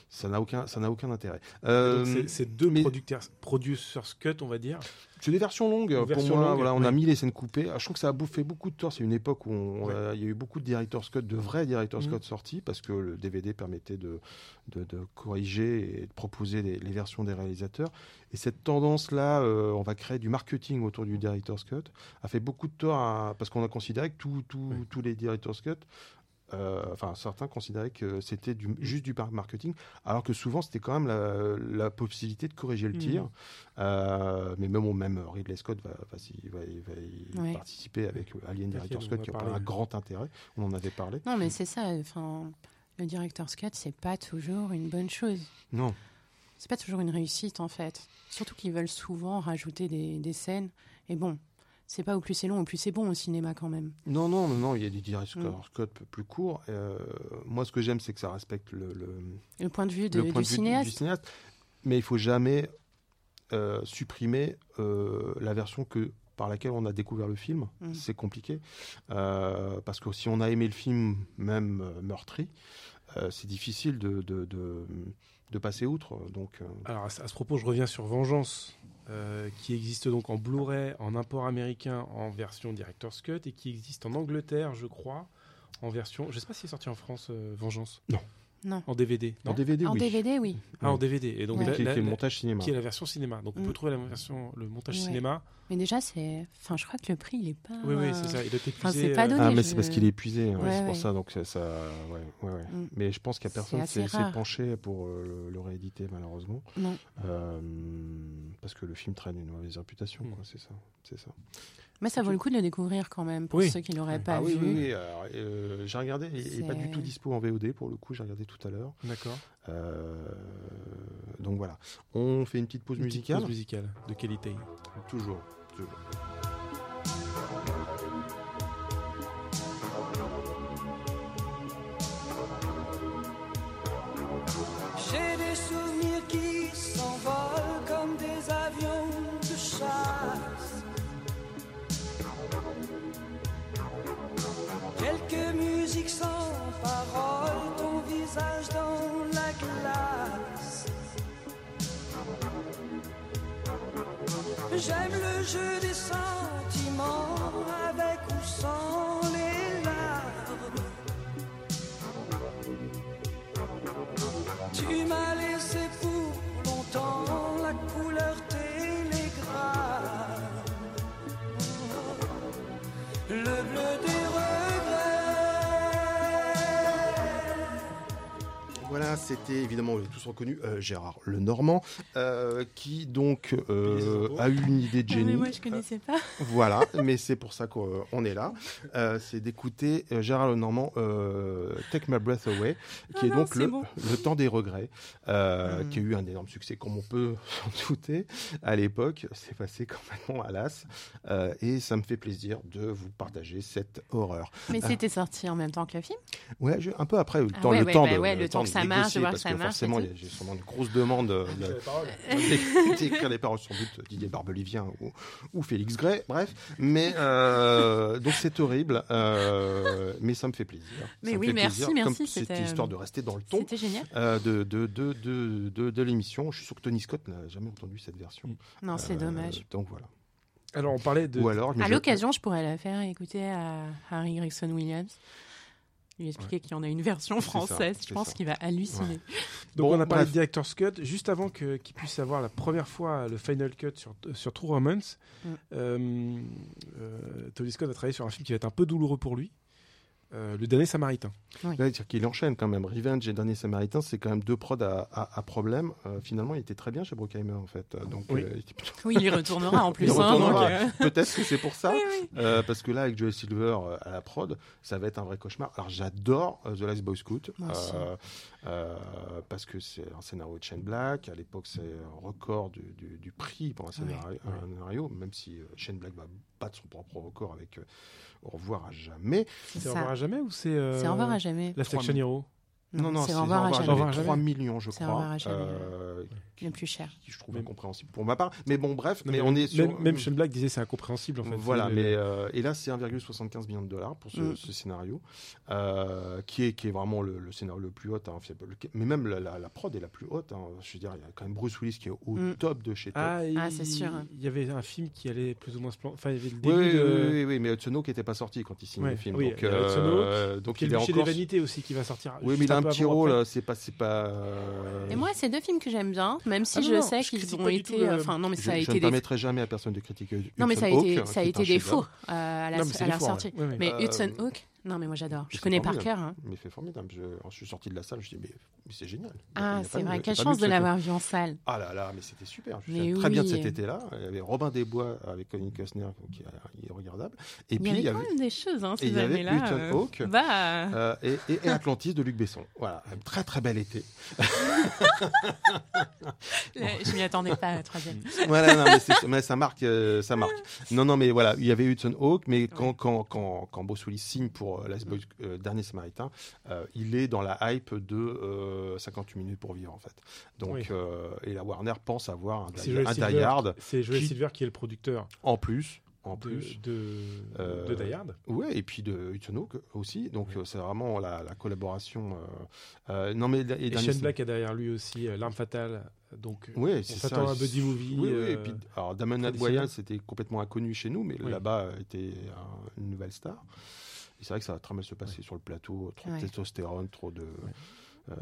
ça n'a aucun ça n'a aucun intérêt. Euh, donc c'est, c'est deux mais, producteurs producers cut, on va dire. C'est des versions longues. Pour version moi, longue, voilà, on ouais. a mis les scènes coupées. Je trouve que ça a bouffé beaucoup de temps. C'est une époque où on, ouais. euh, il y a eu beaucoup de director's cut, de vrais director's mmh. cut sortis, parce que le D V D permettait de, de, de corriger et de proposer les, les versions des réalisateurs. Et cette tendance-là, euh, on va créer du marketing autour du director's cut, a fait beaucoup de tort, à, parce qu'on a considéré que tout, tout, ouais. tous les director's cut, euh, enfin certains considéraient que c'était du, juste du marketing, alors que souvent c'était quand même la, la possibilité de corriger le tir. Mmh. Euh, mais même, même Ridley Scott va, va, va, va y ouais. participer avec Alien Director's Cut, qui a un grand intérêt. On en avait parlé. Non, mais c'est ça. Enfin, le Director's Cut, c'est pas toujours une bonne chose. Non. C'est pas toujours une réussite, en fait. Surtout qu'ils veulent souvent rajouter des, des scènes. Et bon. C'est pas au plus c'est long, au plus c'est bon au cinéma quand même. Non, non, non, non, il y a des director's cut plus courts. Euh, moi, ce que j'aime, c'est que ça respecte le, le, le point de vue, de, point du, de cinéaste. vue du cinéaste. Mais il faut jamais euh, supprimer euh, la version que, par laquelle on a découvert le film. Mmh. C'est compliqué. Euh, parce que si on a aimé le film, même euh, meurtri, euh, c'est difficile de, de, de, de passer outre. Donc, euh... Alors, à ce propos, je reviens sur Vengeance. Euh, qui existe donc en Blu-ray, en import américain, en version Director's Cut, et qui existe en Angleterre, je crois, en version... Je ne sais pas s'il est sorti en France, euh, Vengeance. Non. Non. En D V D. Non. En D V D, oui. En D V D, oui. Ah, en D V D. Et donc, ouais. la, qui, la, qui, est le montage cinéma. qui est la version cinéma. Donc, on peut mm. trouver la version, le montage ouais. cinéma. Mais déjà, c'est... Enfin, je crois que le prix, il n'est pas... Oui, oui, c'est ça. Il doit être épuisé. Enfin, c'est pas donné, ah, mais je... c'est parce qu'il est épuisé. Ouais, ouais, c'est ouais. pour ça. Donc, ça... ça... Ouais, ouais, ouais. Mm. Mais je pense qu'il n'y a personne qui s'est penché pour euh, le rééditer, malheureusement. Non. Euh, parce que le film traîne une mauvaise réputation, mm. quoi. C'est ça. C'est ça. Mais ça vaut le coup de le découvrir quand même, pour oui. ceux qui ne l'auraient pas ah, vu. Oui, oui, oui. Alors, euh, j'ai regardé, il n'est pas du tout dispo en V O D, pour le coup, j'ai regardé tout à l'heure. D'accord. Euh, donc voilà, on fait une petite pause une musicale. Petite pause musicale, de qualité. Toujours, toujours. J'ai des souvenirs qui s'envolent comme des avions de chasse. Quelques musiques sans parole, ton visage dans la glace. J'aime le jeu des sentiments, avec ou sans les larmes. Tu m'as laissé pour longtemps la couleur télégramme, le bleu des... Voilà, c'était évidemment, vous avez tous reconnu, euh, Gérard Lenormand, euh, qui donc euh, a eu une idée de génie. Moi, je ne connaissais pas. Voilà, mais c'est pour ça qu'on est là. Euh, c'est d'écouter Gérard Lenormand, euh, Take My Breath Away, qui ah est non, donc le, bon. le temps des regrets, euh, mmh. qui a eu un énorme succès, comme on peut s'en douter. À l'époque, c'est passé complètement à l'as. Euh, et ça me fait plaisir de vous partager cette horreur. Mais euh, c'était sorti en même temps que le film ? Ouais, je, un peu après, le ah temps, ouais, le ouais, temps bah, de... Ouais, le temps de ça marche, de voir que ça que marche. Forcément, il y a, j'ai sûrement une grosse demande euh, d'écrire les paroles, sans doute Didier Barbelivien ou, ou Félix Gray, bref. Mais euh, donc c'est horrible, euh, mais ça me fait plaisir. Mais ça oui, me fait merci, plaisir, merci. C'était histoire de rester dans le ton. C'était génial. Euh, de, de, de, de, de, de l'émission. Je suis sûr que Tony Scott n'a jamais entendu cette version. Non, c'est euh, dommage. Donc voilà. Alors on parlait de. Ou alors, à l'occasion, je... je pourrais la faire écouter à Harry Gregson Williams. Lui expliquer ouais. qu'il y en a une version française, ça, je pense ça. qu'il va halluciner. Ouais. Donc bon, on a parlé bref. de Director's Cut, juste avant que, qu'il puisse avoir la première fois le Final Cut sur, sur True Romance, mm. euh, euh, Tony Scott a travaillé sur un film qui va être un peu douloureux pour lui, euh, Le Dernier Samaritain. Oui. Là, c'est-à-dire qu'il enchaîne quand même, Revenge et Dernier Samaritain, c'est quand même deux prods à, à, à problème. Euh, finalement, il était très bien chez Bruckheimer en fait. Donc, oui. Euh, il était plutôt... oui, il y retournera en plus. Retournera. Hein, donc, euh... Peut-être que c'est pour ça, oui, oui. Euh, parce que là, avec Joel Silver euh, à la prod, ça va être un vrai cauchemar. Alors, j'adore euh, The Last Boy Scout, euh, euh, parce que c'est un scénario de Shane Black. À l'époque, c'est un record du, du, du prix pour un scénario, oui. un scénario même si euh, Shane Black va battre son propre record avec... Euh, Au revoir à jamais. C'est, c'est Au revoir à jamais ou c'est... Euh, c'est Au revoir à jamais. La Section Hero. Non, non, non, c'est Anvar Hachamet. trois millions, je crois. C'est euh, le plus cher. Qui je trouve incompréhensible pour ma part. Mais bon, bref. Non, mais mais on est sur... Même, même Shane Black disait c'est incompréhensible, en fait. Voilà. Mais, mais, euh, et là, c'est un virgule soixante-quinze million de dollars pour ce, mm. ce scénario, euh, qui, est, qui est vraiment le, le scénario le plus haut. Hein, mais même la, la, la prod est la plus haute. Hein, je veux dire, il y a quand même Bruce Willis qui est au mm. top de chez top. Ah, ah c'est sûr. Il y avait un film qui allait plus ou moins se planter. Enfin, il y avait le début. Oui, de... oui, oui, oui, mais Hudson-Hawk qui n'était pas sorti quand il signait le film. Oui, Hudson-Hawk. Donc il est encore. Chez les Vanités aussi qui va sortir. Oui, mais un petit rôle, c'est pas, c'est pas. Euh... Et moi, c'est deux films que j'aime bien, même si ah je non, sais je qu'ils ont été. Enfin, euh... non, mais ça je, a été. Je ne des... permettrai jamais à personne de critiquer. Hudson non, mais ça a Hawk, été, ça a été des faux euh, à la, non, à la fort, sortie. Ouais. Ouais, mais euh... Hudson Hawk, non, mais moi j'adore. Je connais formidable. par cœur. Hein. Mais c'est formidable. Je, je suis sorti de la salle, je me suis dit, mais, mais c'est génial. Ah, c'est vrai. Quelle chance de l'avoir vu en salle. Ah là là, mais c'était super. Je me souviens très bien de cet été-là. Il y avait Robin des Bois avec Colin Costner, qui est regardable. Et puis il y avait quand même des choses ces années-là. Hudson Hawk et Atlantis de Luc Besson. Voilà, un très très bel été. Le, je m'y attendais pas à la troisième. Voilà, non, mais, c'est, mais ça marque, euh, ça marque. Non, non, mais voilà, il y avait Hudson Hawk, mais quand ouais. quand quand quand Bruce Willis signe pour Last Boy, euh, Dernier Samaritain, euh, il est dans la hype de euh, cinquante-huit minutes pour vivre en fait. Donc oui. euh, et la Warner pense avoir un, un, un Die Hard. C'est Joel Silver qui est le producteur. En plus. En plus de, de, euh, de Die Hard. Oui, et puis de Hudson Hawk aussi. Donc, ouais. euh, c'est vraiment la, la collaboration. Euh, euh, non, mais, et et Shane Black a derrière lui aussi euh, L'Arme Fatale. Donc, ouais, on s'attend à un buddy movie. Oui, euh, oui. Et puis, alors, Damon Adoyan, c'était complètement inconnu chez nous, mais oui. là-bas, était un, une nouvelle star. Et c'est vrai que ça va très mal se passer ouais. sur le plateau. Trop ouais. de testostérone, trop de... Ouais. Euh,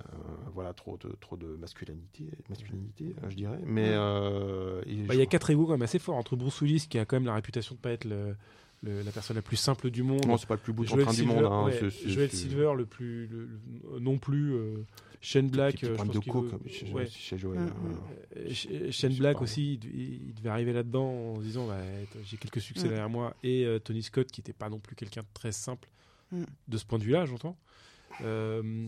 voilà, trop de, trop de masculinité, masculinité je dirais. Mais euh, il bah, y a quatre égos quand même assez forts entre Bruce Willis qui a quand même la réputation de ne pas être le, le, la personne la plus simple du monde. Non, c'est pas le plus beau train Silver, du monde. Hein, ouais, c'est, c'est, Joel c'est... Silver, le plus, le, le, non plus. Euh, Shane Black, petit, petit je pense de qu'il coke, veut... chez, ouais. chez Joel. Mmh. Euh, Sh- Shane Black pas, aussi, ouais. il, il devait arriver là-dedans en disant bah, j'ai quelques succès mmh. derrière moi. Et euh, Tony Scott qui n'était pas non plus quelqu'un de très simple mmh. de ce point de vue-là, j'entends. Euh,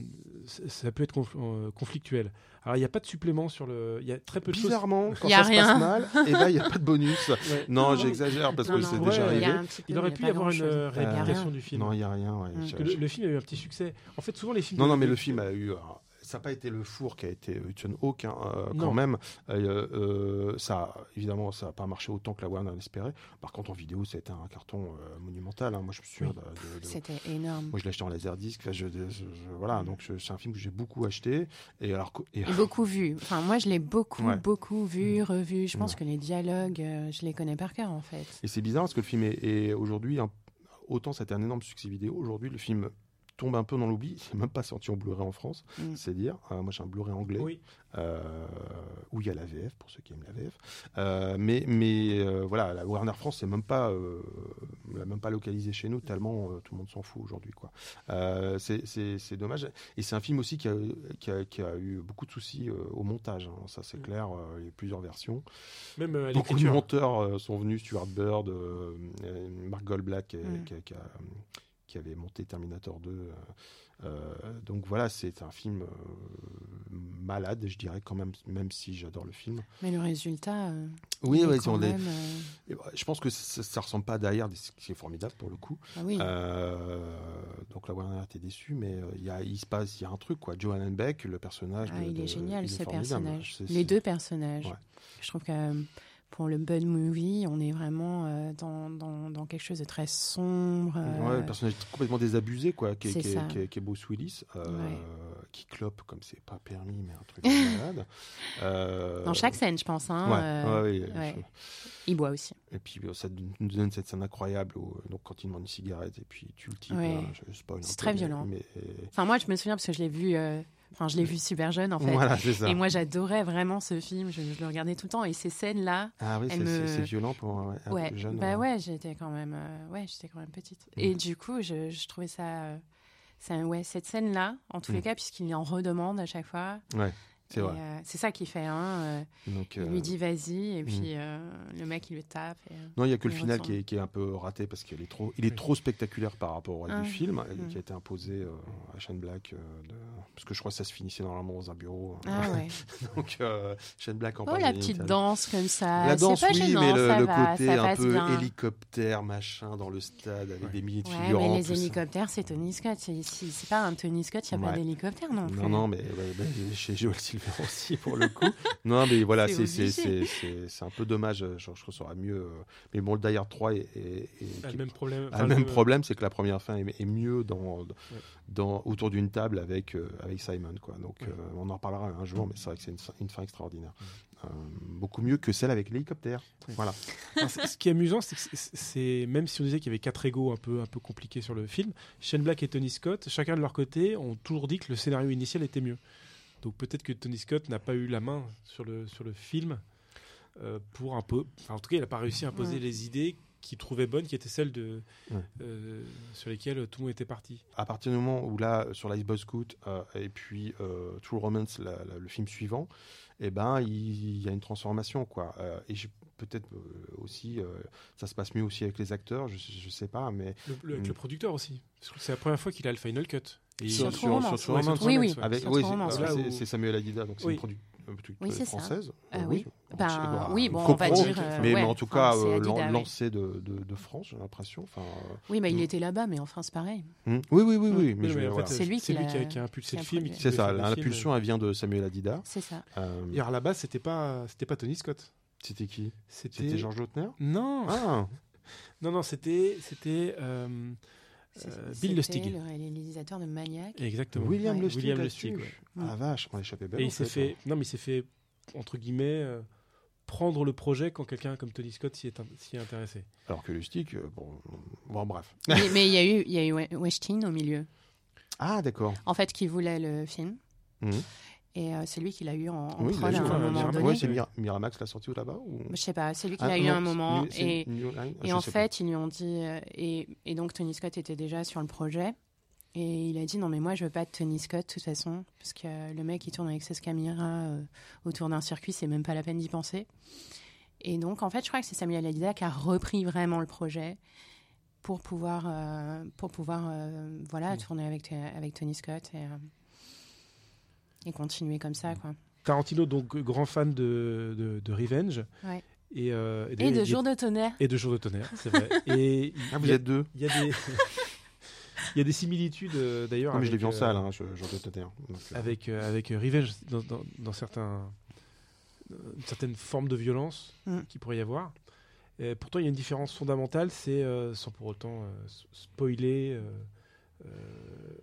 ça peut être confl- euh, conflictuel. Alors il y a pas de supplément sur le, il y a très peu de choses. Bizarrement, quand ça rien. se passe mal, et ben il y a pas de bonus. Ouais. Non, non, j'exagère parce non, que non, c'est ouais, déjà arrivé. Il aurait pu y avoir une euh, réédition du film. Non, il y a rien. Ouais, mmh. le, le film a eu un petit succès. En fait, souvent les films. Non, non, mais le film a eu. Alors, ça n'a pas été le four qui a été Hudson Hawk hein, euh, quand même. Euh, euh, ça, évidemment, ça n'a pas marché autant que la Warner l'espérait. Par contre, en vidéo, c'était un carton euh, monumental. Hein. Moi, je me souviens. Oui. De, de, de... C'était énorme. Moi, je l'ai acheté en laserdisc. Enfin, je, je, je, voilà, donc je, c'est un film que j'ai beaucoup acheté et alors et... Et beaucoup vu. Enfin, moi, je l'ai beaucoup, ouais. beaucoup vu, mmh. revu. Je pense mmh. que les dialogues, euh, je les connais par cœur, en fait. Et c'est bizarre parce que le film est, est aujourd'hui un... autant c'était un énorme succès vidéo. Aujourd'hui, le film tombe un peu dans l'oubli, c'est même pas sorti en Blu-ray en France, mm. c'est dire, euh, moi j'ai un Blu-ray anglais, oui. euh, où il y a la V F, pour ceux qui aiment la V F, euh, mais, mais euh, voilà, la Warner France, c'est même pas, euh, l'a même pas localisé chez nous, tellement euh, tout le monde s'en fout aujourd'hui, quoi. Euh, c'est, c'est, c'est dommage, et c'est un film aussi qui a, qui a, qui a eu beaucoup de soucis euh, au montage, hein. Ça c'est mm. clair, euh, il y a plusieurs versions. Même euh, à l'écriture. Beaucoup de monteurs euh, sont venus, Stuart Bird, euh, Mark Goldblack, mm. qui a... Qui a qui avait monté Terminator deux. Euh, donc voilà, c'est un film euh, malade, je dirais, quand même, même si j'adore le film. Mais le résultat... Euh, oui, ouais, quand même, des... euh... je pense que ça ne ressemble pas à Die Hard, ce qui est formidable pour le coup. Ah oui. euh, donc la Warner était déçue, mais il euh, il se passe, il y a un truc, quoi. Joe Allenbeck, le personnage... Ah, de, il est de, génial, il est ce personnage. C'est, Les c'est... deux personnages. Ouais. Je trouve que... Euh, pour le Bud Movie, on est vraiment euh, dans, dans, dans quelque chose de très sombre. Euh... Ouais, le personnage complètement désabusé, quoi, qui est Bruce Willis, euh, ouais. qui clope comme c'est pas permis, mais un truc malade. Euh... Dans chaque scène, je pense. Hein, ouais. Euh... Ouais, ouais, ouais. Il boit aussi. Et puis, ça nous donne cette scène incroyable où, donc, quand il demande une cigarette et puis tu le type. Ouais. Hein, je spoil, c'est très peu, violent. Mais... Enfin, moi, je me souviens parce que je l'ai vu... Euh... Enfin, je l'ai vu super jeune, en fait. Voilà, c'est ça. Et moi, j'adorais vraiment ce film. Je, je le regardais tout le temps. Et ces scènes-là... Ah oui, c'est, me... c'est, c'est violent pour un, un ouais, jeune. Bah euh... ouais, j'étais quand même, euh, ouais, j'étais quand même petite. Mmh. Et du coup, je, je trouvais ça... Euh, ça ouais, cette scène-là, en tous mmh. les cas, puisqu'il en redemande à chaque fois... Ouais. C'est vrai. Euh, c'est ça qu'il fait. Hein. Donc, euh... il lui dit vas-y, et puis mmh. euh, le mec il le tape. Et, non, il n'y a que le final qui est, qui est un peu raté parce qu'il est trop, il est trop spectaculaire par rapport au reste ah. du film, mmh. qui a été imposé euh, à Shane Black. Euh, de... Parce que je crois que ça se finissait normalement dans un bureau. Hein. Ah, ouais. Donc euh, Shane Black en parle. Oh, la petite interview. Danse comme ça. La danse, c'est pas oui, gênant, mais le, le va, côté un peu bien. Hélicoptère, machin, dans le stade avec ouais. des milliers de ouais, figurants. Mais les hélicoptères, ça. C'est Tony Scott. C'est, c'est pas un Tony Scott, il n'y a ouais. pas d'hélicoptère non plus. Non, non, mais chez Joel Silver aussi pour le coup. Non, mais voilà, c'est, c'est, c'est, c'est, c'est, c'est un peu dommage. Je, je trouve ça aurait mieux. Mais bon, le Die Hard trois est, est, est a le même problème. Enfin, le même problème, c'est que la première fin est, est mieux dans, ouais. dans autour d'une table avec euh, avec Simon, quoi. Donc ouais. euh, on en reparlera un jour, mais c'est vrai que c'est une, une fin extraordinaire. Ouais. Euh, beaucoup mieux que celle avec l'hélicoptère. Ouais. Voilà. Alors, ce qui est amusant, c'est que c'est, c'est même si on disait qu'il y avait quatre égos un peu un peu compliqués sur le film, Shane Black et Tony Scott, chacun de leur côté, ont toujours dit que le scénario initial était mieux. Donc peut-être que Tony Scott n'a pas eu la main sur le, sur le film euh, pour un peu... Enfin, en tout cas, il n'a pas réussi à imposer ouais. les idées qu'il trouvait bonnes, qui étaient celles de, ouais. euh, sur lesquelles tout le monde était parti. À partir du moment où là, sur Lifeboy Scout euh, et puis euh, True Romance, la, la, le film suivant, eh ben, il, il y a une transformation, quoi. Euh, et j'ai peut-être aussi... Euh, ça se passe mieux aussi avec les acteurs, je ne sais pas, mais... Le, le, avec le producteur aussi. Parce que c'est la première fois qu'il a le final cut. Et sur c'est Samuel Adida, donc c'est oui. une production oui, française. Euh, oui, oui. Bah, bah, oui bon, on va dire. Euh, mais, ouais, mais en tout enfin, cas, euh, Adida, lancé oui. de, de, de France, j'ai l'impression. Enfin, oui, mais bah, il était là-bas, mais en France, pareil. Mmh. Oui, oui, oui. oui, oui mais mais je, mais voilà. fait, c'est lui qui a impulsé le film. C'est ça, l'impulsion, elle vient de Samuel Adida. C'est ça. Et alors là-bas, c'était pas Tony Scott. C'était qui ? C'était Georges Lautner ? Non. Non, non, c'était... Euh, Bill Lustig, le réalisateur de Maniac. Exactement. William ouais. Lustig. William Lustig ouais. Ah vache, on échappait bien. Et il s'est fait, fait, non mais il s'est fait entre guillemets euh, prendre le projet quand quelqu'un comme Tony Scott s'y est, s'y est intéressé. Alors que Lustig, euh, bon, bon, bref. Mais, mais il y a eu, il y a eu Weinstein au milieu. Ah d'accord. En fait, qui voulait le film. Mmh. Et euh, c'est lui qui l'a eu en, en oui, prod à un moment Miramax, donné. Oui, c'est Mir- Miramax l'a sorti ou là-bas ou... Je ne sais pas, c'est lui qui ah, l'a non, eu à un moment. C'est, et, c'est ah, et en fait, pas. Ils lui ont dit... Et, et donc, Tony Scott était déjà sur le projet. Et il a dit, non mais moi, je ne veux pas de Tony Scott, de toute façon. Parce que euh, le mec, il tourne avec ses caméras euh, autour d'un circuit, c'est même pas la peine d'y penser. Et donc, en fait, je crois que c'est Samuel Alida qui a repris vraiment le projet pour pouvoir, euh, pour pouvoir euh, voilà, mmh. tourner avec, avec Tony Scott et... Euh, et continuer comme ça, quoi. Tarantino, donc grand fan de, de, de Revenge. Ouais. Et, euh, et, et de Jours de tonnerre. Et de Jours de tonnerre, c'est vrai. Et ah, vous a, êtes deux. Il y a des, il y a des similitudes euh, d'ailleurs. Non, mais avec, je l'ai vu en euh, salle, hein, Jours de tonnerre. Donc, euh. Avec euh, avec Revenge dans, dans, dans certains, euh, certaines formes de violence mm. qu'il pourrait y avoir. Et pourtant, il y a une différence fondamentale, c'est euh, sans pour autant euh, spoiler. Euh, euh,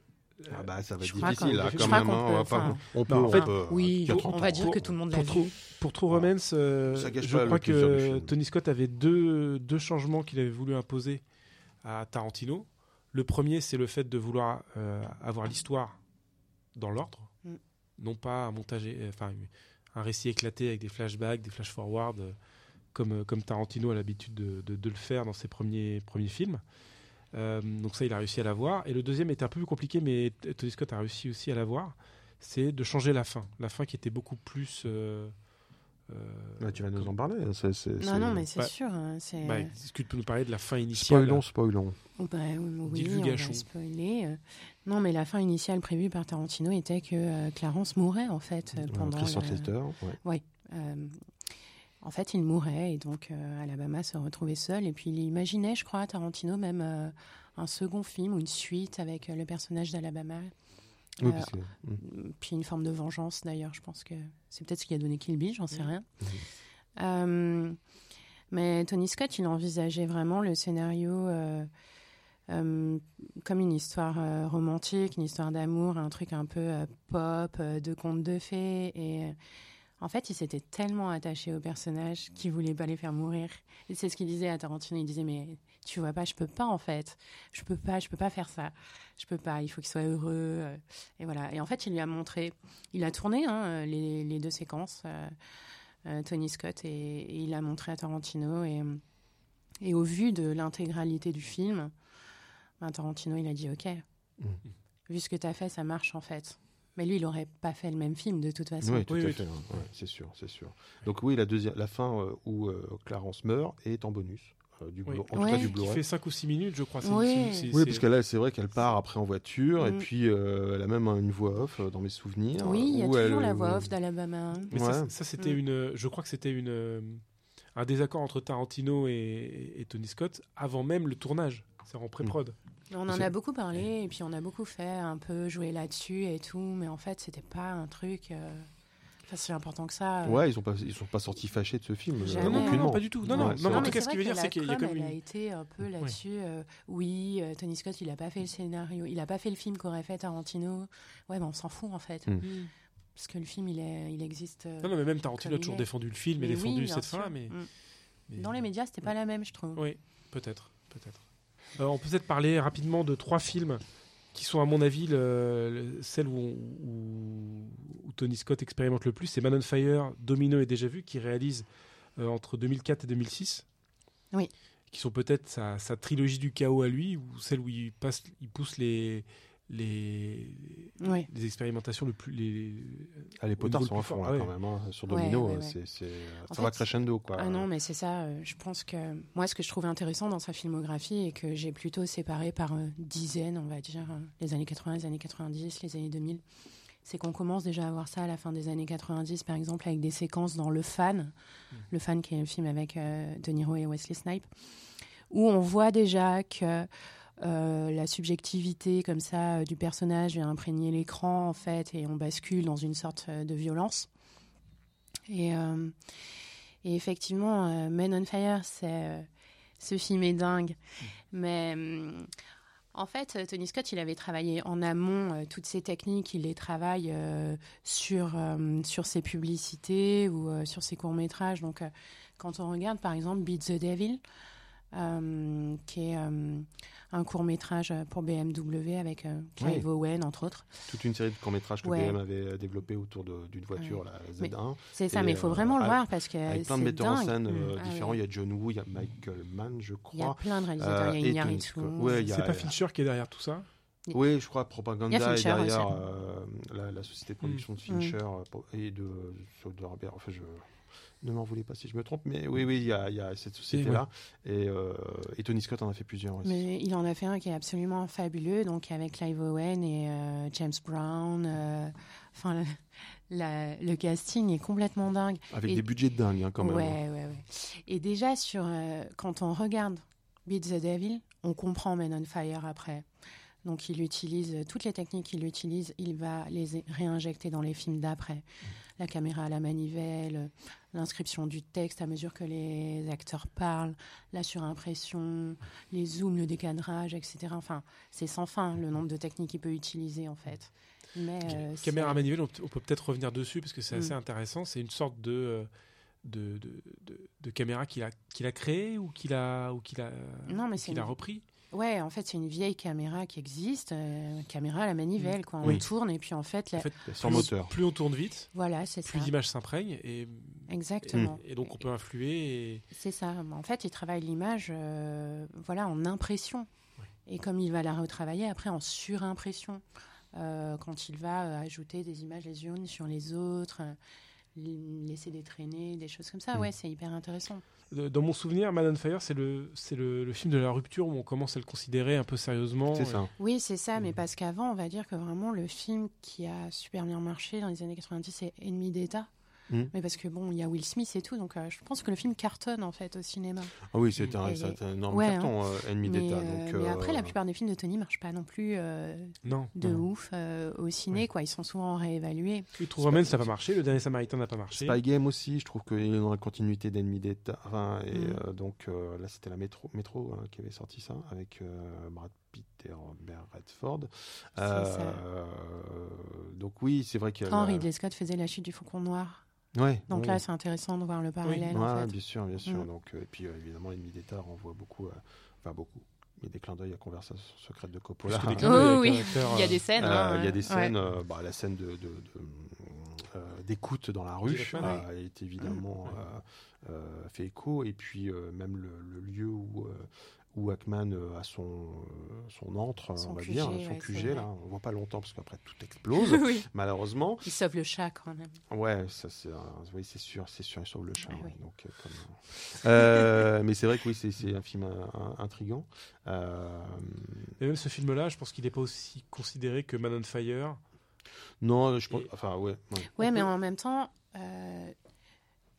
Ah bah ça va être difficile là quand même, on peut, on peut, oui, on va dire que tout le monde l'a vu. Pour True Romance, euh, je crois que Tony Scott avait deux, deux changements qu'il avait voulu imposer à Tarantino. Le premier, c'est le fait de vouloir euh, avoir l'histoire dans l'ordre, mm. non pas un montage, enfin un récit éclaté avec des flashbacks, des flash-forwards, euh, comme, comme Tarantino a l'habitude de, de, de le faire dans ses premiers, premiers films. Euh, donc ça il a réussi à l'avoir, et le deuxième était un peu plus compliqué, mais Tony Scott a réussi aussi à l'avoir, c'est de changer la fin la fin qui était beaucoup plus euh, euh, bah, tu vas nous en parler, c'est, c'est, non c'est... non mais c'est bah, sûr c'est... Bah, est-ce que tu peux nous parler de la fin initiale? Spoilons, spoilons. Oh, bah, oui, divulgation. On va spoiler. Non mais la fin initiale prévue par Tarantino était que euh, Clarence mourait en fait euh, pendant le... heures, ouais. Ouais, euh, en fait, il mourait et donc euh, Alabama se retrouvait seul. Et puis, il imaginait, je crois, Tarantino, même euh, un second film ou une suite avec euh, le personnage d'Alabama. Euh, oui, parce que... mmh. Puis une forme de vengeance, d'ailleurs. Je pense que c'est peut-être ce qui a donné Kill Bill, j'en sais rien. Mmh. Euh, mais Tony Scott, il envisageait vraiment le scénario euh, euh, comme une histoire euh, romantique, une histoire d'amour, un truc un peu euh, pop, euh, de conte de fées et... Euh, en fait, il s'était tellement attaché aux personnages qu'il ne voulait pas les faire mourir. Et c'est ce qu'il disait à Tarantino. Il disait, mais tu vois pas, je ne peux pas, en fait. Je ne peux pas, je peux pas faire ça. Je ne peux pas, il faut qu'ils soient heureux. Et voilà. Et en fait, il lui a montré... Il a tourné hein, les, les deux séquences, euh, euh, Tony Scott, et, et il a montré à Tarantino. Et, et au vu de l'intégralité du film, ben, Tarantino, il a dit, OK, mmh. vu ce que tu as fait, ça marche, en fait. Mais lui, il n'aurait pas fait le même film de toute façon. Oui, tout oui, à oui, fait. Oui. Ouais, c'est sûr, c'est sûr. Donc oui, la, deuxi- la fin euh, où euh, Clarence meurt est en bonus. Du blo- oui. En tout ouais. cas, du Blu-ray. Qui fait cinq ou six minutes, je crois. C'est oui, une, c'est, oui parce qu'elle, c'est vrai qu'elle part après en voiture, mm. et puis euh, elle a même une voix off dans mes souvenirs. Oui, il y a toujours elle, la voix off d'Alabama. Mais ouais. ça, ça, c'était mm. une. Je crois que c'était une un désaccord entre Tarantino et, et Tony Scott avant même le tournage. C'est en pré-prod. On en c'est... a beaucoup parlé, et puis on a beaucoup fait un peu jouer là-dessus et tout, mais en fait, c'était pas un truc. Euh... Enfin, c'est important que ça. Euh... Ouais, ils ont pas, ils sont pas sortis fâchés de ce film. Euh, non, non, non, pas du tout. Non, non, ouais, non. En tout cas, ce qu'il veut dire, c'est qu'il y a comme une. Elle a été un peu là-dessus. Ouais. Euh, oui, euh, Tony Scott, il a pas fait le scénario, il a pas fait le film qu'aurait fait Tarantino. Ouais, mais on s'en fout en fait, mm. Mm. parce que le film, il est, il existe. Euh, non, non, mais même Tarantino a toujours défendu le film et mais défendu oui, cette fin-là, mais... Mm. mais dans les médias, c'était pas la même, je trouve. Oui, peut-être, peut-être. Euh, on peut peut-être parler rapidement de trois films. Qui sont à mon avis le, le, celles où, où, où Tony Scott expérimente le plus, c'est Man on Fire, Domino et Déjà Vu, qu'il réalise euh, entre deux mille quatre et deux mille six. Oui. Qui sont peut-être sa, sa trilogie du chaos à lui, ou celle où il, passe, il pousse les, les, oui. les expérimentations le plus. Les, ah, les potards sont à fond là, ouais. quand même. Hein. Sur Domino, ouais, ouais, ouais. C'est, c'est, ça va crescendo. Quoi. Ah non, mais c'est ça. Euh, je pense que moi, ce que je trouve intéressant dans sa filmographie et que j'ai plutôt séparé par euh, dizaines, on va dire, hein, les années quatre-vingts, les années quatre-vingt-dix, les années deux mille, c'est qu'on commence déjà à voir ça à la fin des années quatre-vingt-dix, par exemple, avec des séquences dans Le Fan, mmh. Le Fan qui est un film avec euh, De Niro et Wesley Snipes, où on voit déjà que. Euh, la subjectivité comme ça euh, du personnage vient imprégner l'écran en fait et on bascule dans une sorte euh, de violence et, euh, et effectivement euh, Men on Fire c'est, euh, ce film est dingue mais euh, en fait Tony Scott il avait travaillé en amont euh, toutes ces techniques, il les travaille euh, sur, euh, sur ses publicités ou euh, sur ses courts-métrages donc euh, quand on regarde par exemple Beat the Devil Euh, qui est euh, un court-métrage pour B M W avec euh, Clive oui. Owen, entre autres. Toute une série de courts-métrages que ouais. B M avait développé autour de, d'une voiture, ouais. la Z un. C'est ça, et, mais il faut vraiment euh, le voir parce que avec plein de metteurs dingue. en scène euh, ah, différents. Ouais. Il y a John Woo, il y a Michael Mann, je crois. Il y a plein de réalisateurs. Euh, il y a Iñárritu. Ouais, c'est a, pas Fincher qui est derrière tout ça ? Oui, je crois Propaganda est derrière euh, la, la société de production mmh. de Fincher mmh. et de, de Robert... Enfin, je... Ne m'en voulez pas si je me trompe, mais oui, oui, il y a, y a cette société-là. Et, ouais. et, euh, et Tony Scott en a fait plusieurs aussi. Mais il en a fait un qui est absolument fabuleux, donc avec Clive Owen et euh, James Brown. Enfin, euh, le, le casting est complètement dingue. Avec et, des budgets de dingue, hein, quand même. Ouais, ouais, ouais. Et déjà, sur, euh, quand on regarde Beat the Devil, on comprend Men on Fire après. Donc, il utilise toutes les techniques qu'il utilise, il va les réinjecter dans les films d'après. Mmh. La caméra à la manivelle, l'inscription du texte à mesure que les acteurs parlent, la surimpression, les zooms, le décadrage, et cetera. Enfin, c'est sans fin le nombre de techniques qu'il peut utiliser en fait. Mais, euh, caméra à manivelle, on, t- on peut peut-être revenir dessus parce que c'est assez mmh. intéressant. C'est une sorte de. Euh... De, de, de, de caméra qu'il a, qu'il a créée ou qu'il a, ou qu'il a, non, mais qu'il une... a repris. Ouais, en fait, c'est une vieille caméra qui existe, euh, caméra à la manivelle. Quoi. On oui. tourne et puis en fait... La... En fait sans moteur. Plus on tourne vite, voilà, c'est plus ça. L'image s'imprègne. Et... Exactement. Et, et donc, on peut influer. Et... C'est ça. En fait, il travaille l'image euh, voilà, en impression. Oui. Et comme il va la retravailler, après, en surimpression. Euh, quand il va ajouter des images les unes sur les autres... Euh, laisser des traînées, des choses comme ça. Ouais, c'est hyper intéressant. Dans mon souvenir, Man on Fire, c'est le c'est le, le film de la rupture où on commence à le considérer un peu sérieusement. C'est ça. Oui, c'est ça, mais parce qu'avant, on va dire que vraiment le film qui a super bien marché dans les années quatre-vingt-dix, c'est Ennemi d'État. Mmh. Mais parce que bon, il y a Will Smith et tout, donc euh, je pense que le film cartonne en fait au cinéma. Ah oui, c'est un, et, c'est un énorme ouais, carton, hein. euh, Ennemi d'État. Euh, donc, mais euh... après, la plupart des films de Tony marchent pas non plus euh, non, de non. ouf euh, au ciné, oui. quoi. Ils sont souvent réévalués. Il trouve même ça va marcher. Le Dernier Samaritain n'a pas marché. Spy Game aussi, je trouve qu'il est dans la continuité d'Ennemi d'État. Enfin, et mmh. euh, donc euh, là, c'était la Métro, Métro euh, qui avait sorti ça avec euh, Brad Pitt et Robert Redford. Euh, euh, donc oui, c'est vrai qu'il y a. Ridley la... Scott faisait La Chute du Faucon Noir. Ouais, donc ouais. là, c'est intéressant de voir le parallèle. Oui, en ouais, fait. bien sûr, bien sûr. Mmh. Donc, euh, et puis, euh, évidemment, Ennemi d'État renvoie beaucoup, euh, enfin beaucoup, il y a des clins d'œil à Conversation secrète de Coppola. Hein. Oh, oui, il y a des scènes. Euh, il y a des scènes, ouais. euh, bah, la scène de, de, de, euh, d'écoute dans la rue a euh, été évidemment mmh. euh, euh, fait écho. Et puis, euh, même le, le lieu où... Euh, où Ackman a son, son antre, son on va Q G, dire, son ouais, Q G. Là, on ne voit pas longtemps parce qu'après tout explose, oui. malheureusement. Il sauve le chat quand même. Ouais, ça, c'est, un... oui, c'est sûr, c'est sûr, il sauve le chat. Ah, ouais. oui. Donc, comme... euh, mais c'est vrai que oui, c'est, c'est un film un, un, intriguant. Euh... Et même ce film-là, je pense qu'il n'est pas aussi considéré que Man on Fire. Non, je pense. Et... Enfin, ouais. Ouais, ouais mais en même temps. Euh...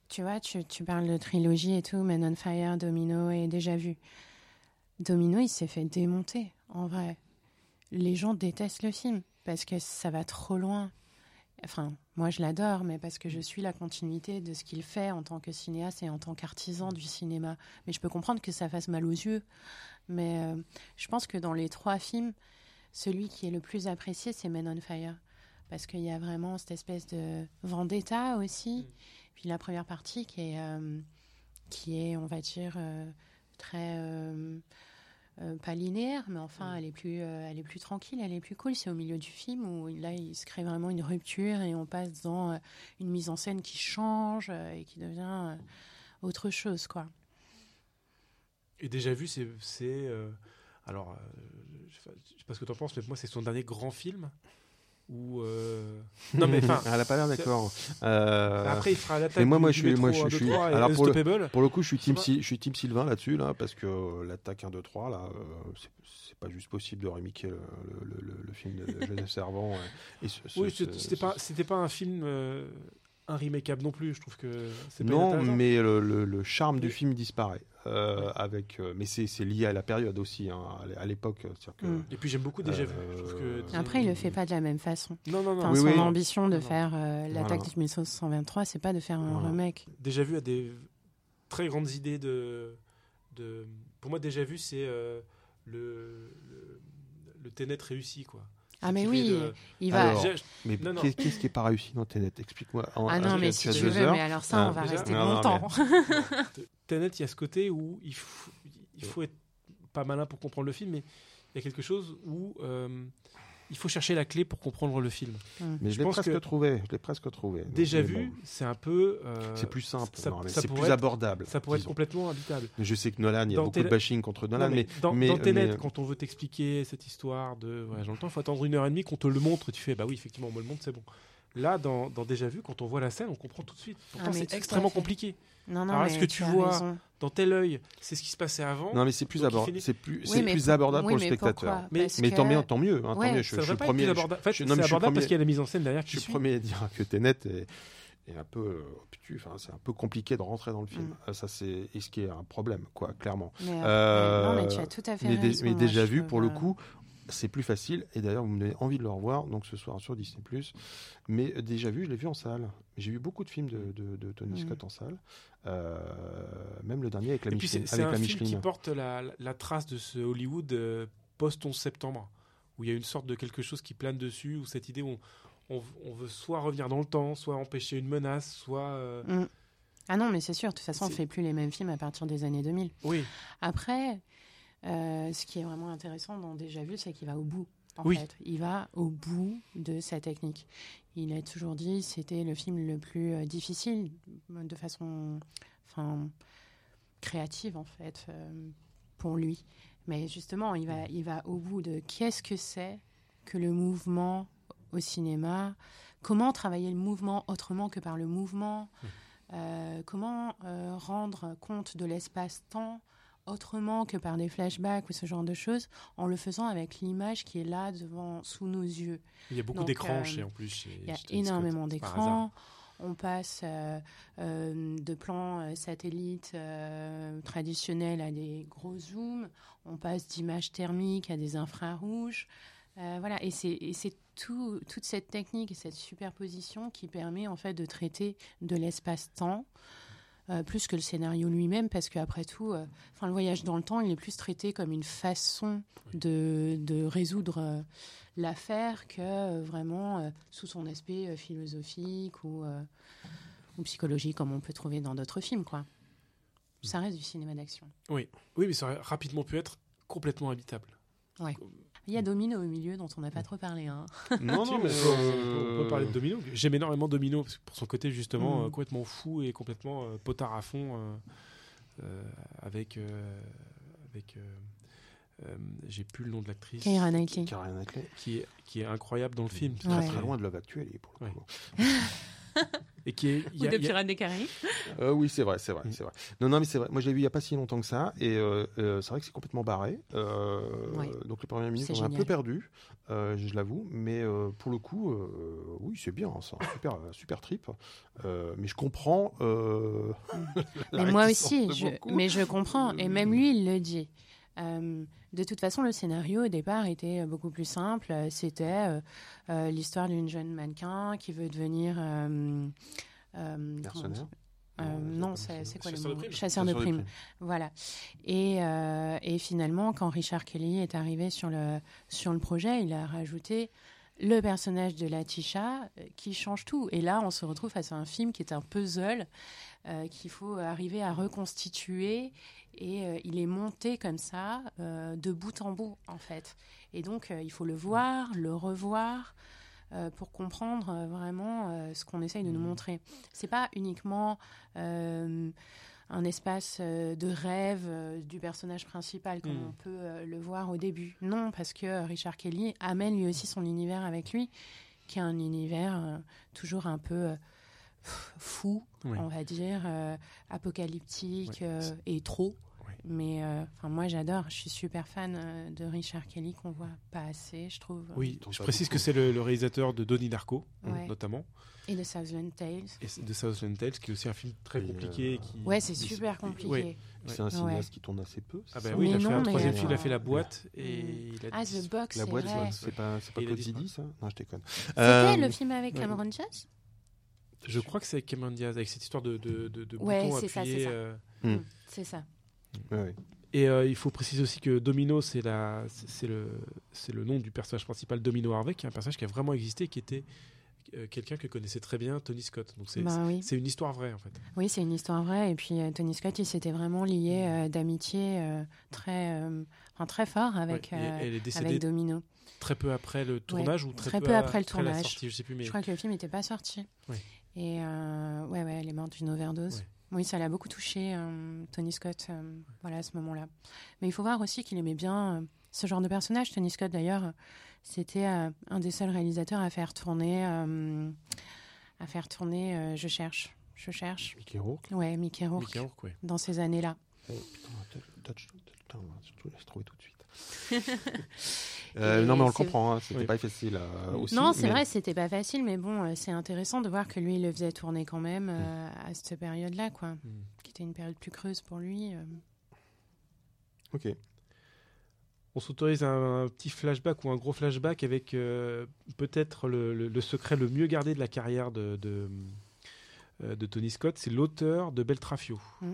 Tu vois, tu, tu parles de trilogie et tout, Man on Fire, Domino et Déjà Vu. Domino, il s'est fait démonter, en vrai. Les gens détestent le film parce que ça va trop loin. Enfin, moi, je l'adore, mais parce que je suis la continuité de ce qu'il fait en tant que cinéaste et en tant qu'artisan du cinéma. Mais je peux comprendre que ça fasse mal aux yeux. Mais euh, je pense que dans les trois films, celui qui est le plus apprécié, c'est Man on Fire. Parce qu'il y a vraiment cette espèce de vendetta aussi. Mmh. Puis la première partie qui est, euh, qui est on va dire, euh, très, euh, euh, pas linéaire, mais enfin, mmh. elle, est plus, euh, elle est plus tranquille, elle est plus cool. C'est au milieu du film où là, il se crée vraiment une rupture et on passe dans euh, une mise en scène qui change euh, et qui devient euh, autre chose, quoi. Et Déjà Vu, c'est... c'est euh, alors, euh, je sais pas ce que t'en penses, mais moi, c'est son dernier grand film. Ou euh... non mais enfin elle a pas l'air d'accord euh... après il fera l'attaque mais moi moi je suis moi je suis alors pour le, pour le coup je suis team si, je suis team Sylvain là-dessus là parce que euh, l'attaque un deux trois là euh, c'est, c'est pas juste possible de remiquer le, le, le, le film de Joseph Servan et, et ce, ce, oui ce, c'était ce, pas c'était pas un film euh, un remakable non plus je trouve que c'est pas non mais le, le, le charme oui. du film disparaît Euh, ouais. avec, euh, mais c'est, c'est lié à la période aussi, hein, à l'époque. Que, mm. Et puis j'aime beaucoup Déjà Vu. Euh, Après, il ne le fait pas de la même façon. Non, non, non. Enfin, oui, son oui, ambition non, de non. faire euh, l'attaque voilà. de mille sept cent vingt-trois, ce n'est pas de faire un voilà. remake. Déjà Vu a des très grandes idées de. de... Pour moi, Déjà Vu, c'est euh, le, le, le Ténet réussi, quoi. Ah mais oui, de... il va. Alors, mais non, non. qu'est-ce qui n'est pas réussi dans Ténet ? Explique-moi. En, ah non, mais si tu veux, heures. mais alors ça, ah, on va déjà, rester non, longtemps. Non, mais... Ténet, il y a ce côté où il faut, il faut être pas malin pour comprendre le film, mais il y a quelque chose où euh, il faut chercher la clé pour comprendre le film. Hum. Mais je, je l'ai pense presque que trouvé. Je l'ai presque trouvé. Déjà Vu, bon. c'est un peu. Euh, c'est plus simple. Ça, non, mais c'est plus être, abordable. Ça pourrait disons. être complètement habitable. Je sais que Nolan, il y a dans beaucoup Tél... de bashing contre Nolan, non, mais, mais dans, mais, dans Ténet, mais... quand on veut t'expliquer cette histoire de voyage dans le temps, il faut attendre une heure et demie qu'on te le montre. Et tu fais, bah oui, effectivement, on me le montre, c'est bon. Là, dans, dans Déjà Vu, quand on voit la scène, on comprend tout de suite. Pourtant, ah, c'est extrêmement compliqué. Non, non, alors, est-ce que tu vois raison. dans tel œil, c'est ce qui se passait avant. Non, mais c'est plus abordable. Finit... C'est plus, oui, c'est plus abordable oui, pour le spectateur. Mais, mais tant mieux, tant mieux. Hein, ouais. tant mieux. Je, je suis premier. Aborda... En fait, je, non, c'est abordable je premier... parce qu'il y a la mise en scène derrière. Je suis premier à dire que Ténet est, est un peu obtus. Enfin, c'est un peu compliqué de rentrer dans le film. Mm. Ça, c'est ce qui est un problème, quoi, clairement. Mais, euh, non, mais tu as tout à fait raison. Mais Déjà Vu, pour le coup. C'est plus facile et d'ailleurs vous me donnez envie de le revoir donc ce soir sur Disney plus. Mais Déjà Vu, je l'ai vu en salle. J'ai vu beaucoup de films de, de, de Tony mmh. Scott en salle, euh, même le dernier avec la Micheline. C'est, c'est un film Micheline. qui porte la, la, la trace de ce Hollywood euh, post onze septembre où il y a une sorte de quelque chose qui plane dessus, où cette idée où on, on, on veut soit revenir dans le temps, soit empêcher une menace, soit... Euh... Mmh. Ah non mais c'est sûr, de toute façon c'est... on ne fait plus les mêmes films à partir des années deux mille. Oui. Après... Euh, ce qui est vraiment intéressant dans Déjà Vu, c'est qu'il va au bout. En oui. fait, il va au bout de sa technique. Il a toujours dit que c'était le film le plus euh, difficile de façon, enfin, créative en fait euh, pour lui. Mais justement, il va, il va au bout de qu'est-ce que c'est que le mouvement au cinéma, comment travailler le mouvement autrement que par le mouvement, euh, comment euh, rendre compte de l'espace-temps. Autrement que par des flashbacks ou ce genre de choses, en le faisant avec l'image qui est là devant, sous nos yeux. Il y a beaucoup Donc, d'écrans euh, chez en plus. Chez, il y a énormément d'écrans. On passe euh, euh, de plans euh, satellites euh, traditionnels à des gros zooms. On passe d'images thermiques à des infrarouges. Euh, voilà, et c'est, et c'est tout, toute cette technique et cette superposition qui permet en fait de traiter de l'espace-temps. Euh, plus que le scénario lui-même, parce qu'après tout, euh, le voyage dans le temps, il est plus traité comme une façon de, de résoudre euh, l'affaire que euh, vraiment euh, sous son aspect euh, philosophique ou, euh, ou psychologique, comme on peut trouver dans d'autres films, quoi. Ça reste du cinéma d'action. Oui, oui mais ça aurait rapidement pu être complètement habitable. Ouais. Il y a Domino au milieu, dont on n'a pas trop parlé. Hein. Non, non, mais euh... on peut parler de Domino. J'aime énormément Domino, parce que pour son côté, justement, mm. euh, complètement fou et complètement euh, potard à fond, euh, euh, avec, euh, avec euh, euh, j'ai plus le nom de l'actrice, Keira Knightley, qui est qui est incroyable dans le film, ouais. très très loin de la actuelle pour le ouais. coup. Et qui est, y a, ou de Pirates des Caraïbes. Euh, oui, c'est vrai, c'est vrai, c'est vrai. Non, non, mais c'est vrai. Moi, je l'ai vu il y a pas si longtemps que ça, et euh, euh, c'est vrai que c'est complètement barré. Euh, oui. Donc les premières minutes, on a un peu perdu, euh, je l'avoue. Mais euh, pour le coup, euh, oui, c'est bien, c'est un super, super trip. Euh, mais je comprends. Euh, mais moi aussi, je, mais je comprends. Et même lui, il le dit. Euh, de toute façon, le scénario au départ était beaucoup plus simple. C'était euh, euh, l'histoire d'une jeune mannequin qui veut devenir euh, euh, mercenaire. Euh, non, c'est, c'est quoi le mot ? Chasseur de primes. Voilà. Et, euh, et finalement, quand Richard Kelly est arrivé sur le sur le projet, il a rajouté le personnage de Latisha qui change tout. Et là, on se retrouve face à un film qui est un puzzle euh, qu'il faut arriver à reconstituer. Et euh, il est monté comme ça, euh, de bout en bout, en fait. Et donc, euh, il faut le voir, le revoir, euh, pour comprendre euh, vraiment euh, ce qu'on essaye de nous montrer. C'est pas uniquement euh, un espace euh, de rêve euh, du personnage principal, comme mmh. on peut euh, le voir au début. Non, parce que euh, Richard Kelly amène lui aussi son univers avec lui, qui est un univers euh, toujours un peu... Euh, fou, oui. on va dire, euh, apocalyptique oui, euh, et trop. Oui. Mais euh, moi, j'adore. Je suis super fan euh, de Richard Kelly qu'on voit pas assez, je trouve. Oui, je précise beaucoup. que c'est le, le réalisateur de Donnie Darko, ouais. notamment. Et de Southland Tales. Et de Southland Tales, qui est aussi un film très et compliqué. Euh... Qui... Ouais, c'est super compliqué. Ouais. C'est un cinéaste ouais. qui tourne assez peu. Ah bah oui, mais il a non, fait un troisième film, il a fait La Boîte. Et il a ah, The Box, la c'est boîte, vrai. C'est pas, c'est pas Cotidi, ça ? Non, je déconne. C'était le film avec Cameron Diaz ? Je crois que c'est avec Cameron Diaz, avec cette histoire de, de, de, de ouais, bouton appuyé. Ça, c'est ça. Euh... Mmh. C'est ça. Ouais. Et euh, il faut préciser aussi que Domino, c'est, la, c'est, le, c'est le nom du personnage principal, Domino Harvey, qui est un personnage qui a vraiment existé, qui était euh, quelqu'un que connaissait très bien Tony Scott. Donc c'est, bah, c'est, oui. c'est une histoire vraie, en fait. Oui, c'est une histoire vraie. Et puis euh, Tony Scott, il s'était vraiment lié euh, d'amitié euh, très, euh, enfin, très fort avec, ouais. euh, elle est décédée... avec Domino. Très peu après le tournage ouais. ou très, très peu, peu après à, le tournage. Après la sortie, je sais plus, mais... je crois que le film n'était pas sorti. Oui. Et euh, ouais, ouais, elle est morte d'une overdose. Ouais. Oui, ça l'a beaucoup touché, euh, Tony Scott, euh, ouais. voilà, à ce moment-là. Mais il faut voir aussi qu'il aimait bien euh, ce genre de personnage. Tony Scott, d'ailleurs, c'était euh, un des seuls réalisateurs à faire tourner, euh, à faire tourner euh, Je cherche, Je cherche. Mickey Rourke. Ouais, Mickey Rourke. Mickey Rourke, ouais. Dans ces années-là. Oh, putain, touch, putain, je l'ai trouvé tout de suite. euh, non mais on le comprend, hein, c'était oui. pas facile euh, aussi. Non c'est mais... vrai, c'était pas facile, mais bon, euh, c'est intéressant de voir que lui il le faisait tourner quand même euh, mm. à cette période-là, quoi, mm. qui était une période plus creuse pour lui. Euh. Ok. On s'autorise un, un petit flashback ou un gros flashback avec euh, peut-être le, le, le secret le mieux gardé de la carrière de, de, euh, de Tony Scott, c'est l'auteur de Beltrafio. Mm.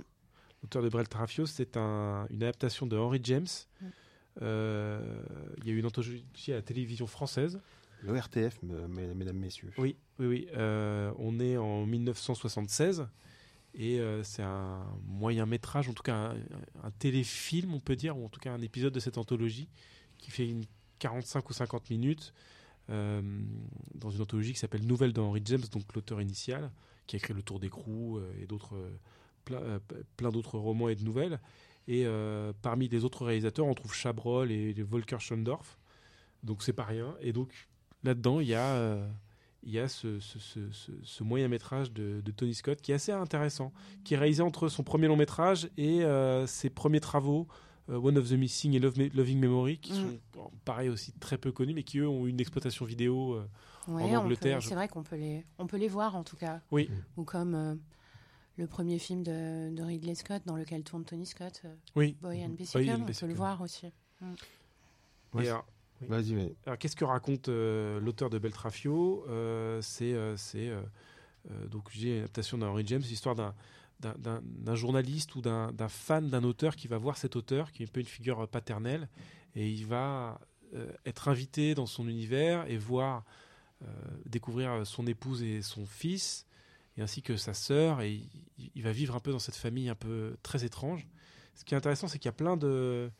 L'auteur de Beltrafio, c'est un, une adaptation de Henry James. Mm. Il euh, y a eu une anthologie à la télévision française. Le R T F, mesdames, messieurs. Oui, oui, oui. Euh, on est en dix-neuf cent soixante-seize et euh, c'est un moyen-métrage, en tout cas un, un téléfilm, on peut dire, ou en tout cas un épisode de cette anthologie qui fait une quarante-cinq ou cinquante minutes euh, dans une anthologie qui s'appelle Nouvelles de Henry James, donc l'auteur initial, qui a écrit Le Tour des Crous euh, et d'autres, euh, plein, euh, plein d'autres romans et de nouvelles. Et euh, parmi les autres réalisateurs, on trouve Chabrol et Volker Schlöndorff. Donc, c'est pas rien. Et donc, là-dedans, il y a, euh, il y a ce, ce, ce, ce, ce moyen-métrage de, de Tony Scott qui est assez intéressant, qui est réalisé entre son premier long-métrage et euh, ses premiers travaux, euh, One of the Missing et Love Me- Loving Memory, qui sont, mm. pareil, aussi très peu connus, mais qui, eux, ont une exploitation vidéo euh, ouais, en Angleterre. Peut, c'est je... vrai qu'on peut les, on peut les voir, en tout cas. Oui. Ou comme... Euh... le premier film de, de Ridley Scott dans lequel tourne Tony Scott, oui. Boy and Bicycle, on peut le voir aussi. Mm. Ouais, alors, oui. Vas-y, vas-y. Alors, qu'est-ce que raconte euh, l'auteur de Beltrafio euh, C'est, euh, c'est euh, euh, donc j'ai une adaptation d'Henry James, l'histoire d'un, d'un, d'un, d'un journaliste ou d'un, d'un fan d'un auteur qui va voir cet auteur, qui est un peu une figure paternelle, et il va euh, être invité dans son univers et voir, euh, découvrir son épouse et son fils, et ainsi que sa sœur, et il, il va vivre un peu dans cette famille un peu très étrange. Ce qui est intéressant, c'est qu'il y a plein de...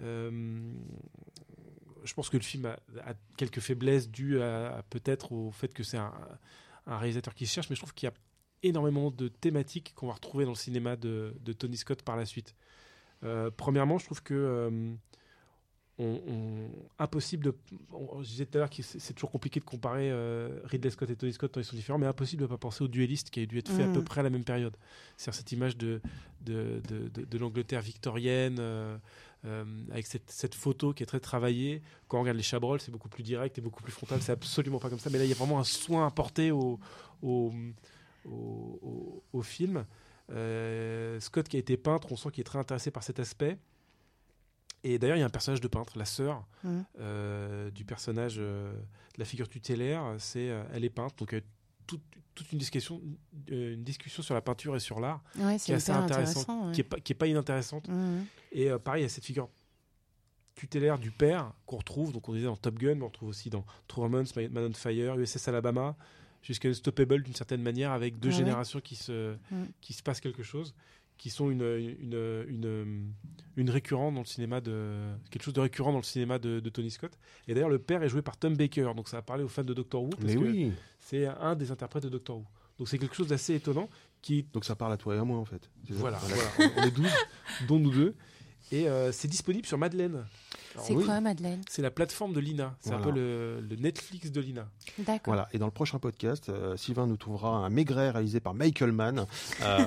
Euh, je pense que le film a, a quelques faiblesses dues à, à peut-être au fait que c'est un, un réalisateur qui se cherche, mais je trouve qu'il y a énormément de thématiques qu'on va retrouver dans le cinéma de, de Tony Scott par la suite. Euh, premièrement, je trouve que euh, on, on, impossible de. On, je disais tout à l'heure que c'est, c'est toujours compliqué de comparer euh, Ridley Scott et Tony Scott tant ils sont différents, mais impossible de ne pas penser au Duelliste qui a dû être fait mmh. à peu près à la même période. C'est-à-dire cette image de, de, de, de, de l'Angleterre victorienne. Euh, Euh, avec cette, cette photo qui est très travaillée. Quand on regarde les Chabrol, c'est beaucoup plus direct et beaucoup plus frontal, c'est absolument pas comme ça, mais là il y a vraiment un soin apporté au, au, au, au film. euh, Scott qui a été peintre, on sent qu'il est très intéressé par cet aspect, et d'ailleurs il y a un personnage de peintre, la sœur mmh. euh, du personnage euh, de la figure tutélaire, c'est, euh, elle est peintre, donc euh, toute, toute une, discussion, une discussion sur la peinture et sur l'art, ouais, qui est assez intéressante, intéressant, ouais. qui, est pas, qui est pas inintéressante. Mmh. Et euh, pareil, il y a cette figure tutélaire du père qu'on retrouve, donc on disait dans Top Gun, mais on retrouve aussi dans True Romance, Man on Fire, U S S Alabama, jusqu'à Unstoppable d'une certaine manière, avec deux ouais, générations ouais. qui se, mmh. qui se passent quelque chose, qui sont une, une, une, une, une récurrente dans le cinéma de, quelque chose de récurrent dans le cinéma de, de Tony Scott. Et d'ailleurs, le père est joué par Tom Baker, donc ça a parlé aux fans de Doctor Who, parce mais que oui. c'est un des interprètes de Doctor Who. Donc c'est quelque chose d'assez étonnant. Qui... Donc ça parle à toi et à moi, en fait. C'est voilà, voilà. On est douze, dont nous deux. Et euh, c'est disponible sur Madeleine. Alors, c'est oui, quoi Madeleine ? C'est la plateforme de l'I N A. C'est voilà. un peu le, le Netflix de l'I N A. D'accord. Voilà. Et dans le prochain podcast, euh, Sylvain nous trouvera un Maigret réalisé par Michael Mann. Euh,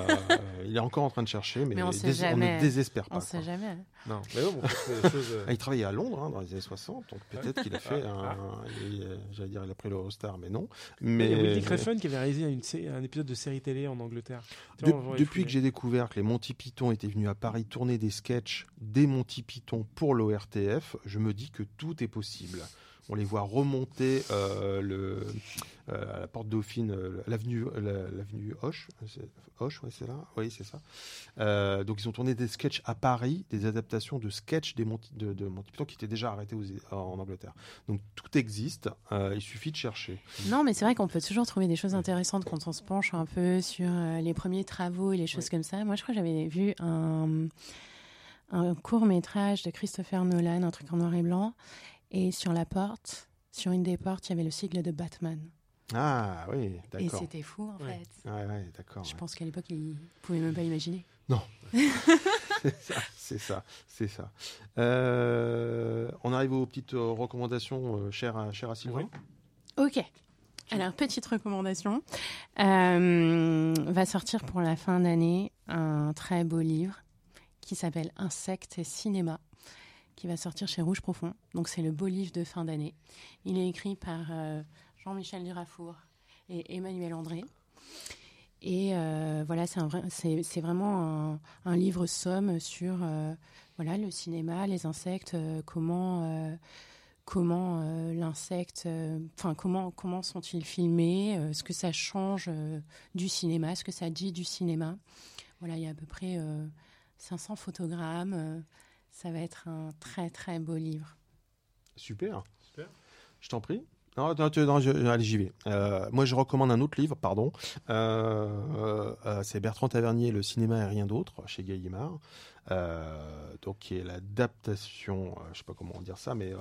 il est encore en train de chercher, mais, mais on, dés- on ne désespère pas. On ne sait jamais. Non. Mais bon, on choses... Il travaillait à Londres hein, dans les années soixante, donc peut-être qu'il a fait un. Il, euh, j'allais dire, il a pris l'Eurostar, mais non. Mais... Il y a Willy Crefton qui avait réalisé une, un épisode de série télé en Angleterre. De, vois, depuis que j'ai découvert que les Monty Python étaient venus à Paris tourner des sketchs des Monty Python pour l'O R T F, je me dis que tout est possible. On les voit remonter euh, le, euh, à la porte Dauphine, euh, l'avenue, la, l'avenue Hoche. C'est, Hoche, ouais, c'est là. Oui, c'est ça. Euh, donc, ils ont tourné des sketchs à Paris, des adaptations de sketchs des Monty, de, de Monty Python qui étaient déjà arrêtés aux, en Angleterre. Donc, tout existe. Euh, il suffit de chercher. Non, mais c'est vrai qu'on peut toujours trouver des choses intéressantes quand on se penche un peu sur euh, les premiers travaux et les choses ouais. comme ça. Moi, je crois que j'avais vu un... un court-métrage de Christopher Nolan, un truc en noir et blanc. Et sur la porte, sur une des portes, il y avait le sigle de Batman. Ah oui, d'accord. Et c'était fou, en ouais. fait. Ouais, ouais, d'accord. Je ouais. pense qu'à l'époque, ils ne pouvaient même pas imaginer. Non. c'est ça, c'est ça. C'est ça. Euh, on arrive aux petites euh, recommandations euh, chères à, chères à Sylvain. Oui. OK. Alors, petite recommandation. Euh, va sortir pour la fin d'année un très beau livre qui s'appelle Insectes et cinéma, qui va sortir chez Rouge Profond. Donc c'est le beau livre de fin d'année. Il est écrit par euh, Jean-Michel Durafour et Emmanuel André. Et euh, voilà, c'est, un vrai, c'est, c'est vraiment un, un livre somme sur euh, voilà, le cinéma, les insectes, euh, comment, euh, comment euh, l'insecte, enfin euh, comment, comment sont-ils filmés, euh, ce que ça change euh, du cinéma, ce que ça dit du cinéma. Voilà, il y a à peu près... Euh, cinq cents photogrammes, euh, ça va être un très très beau livre. Super. Super. Je t'en prie. Non, non, non, je, allez, j'y vais. Euh, moi, je recommande un autre livre, pardon. Euh, euh, c'est Bertrand Tavernier, Le cinéma et rien d'autre, chez Gallimard. Euh, donc, qui est l'adaptation, euh, je ne sais pas comment dire ça, mais euh,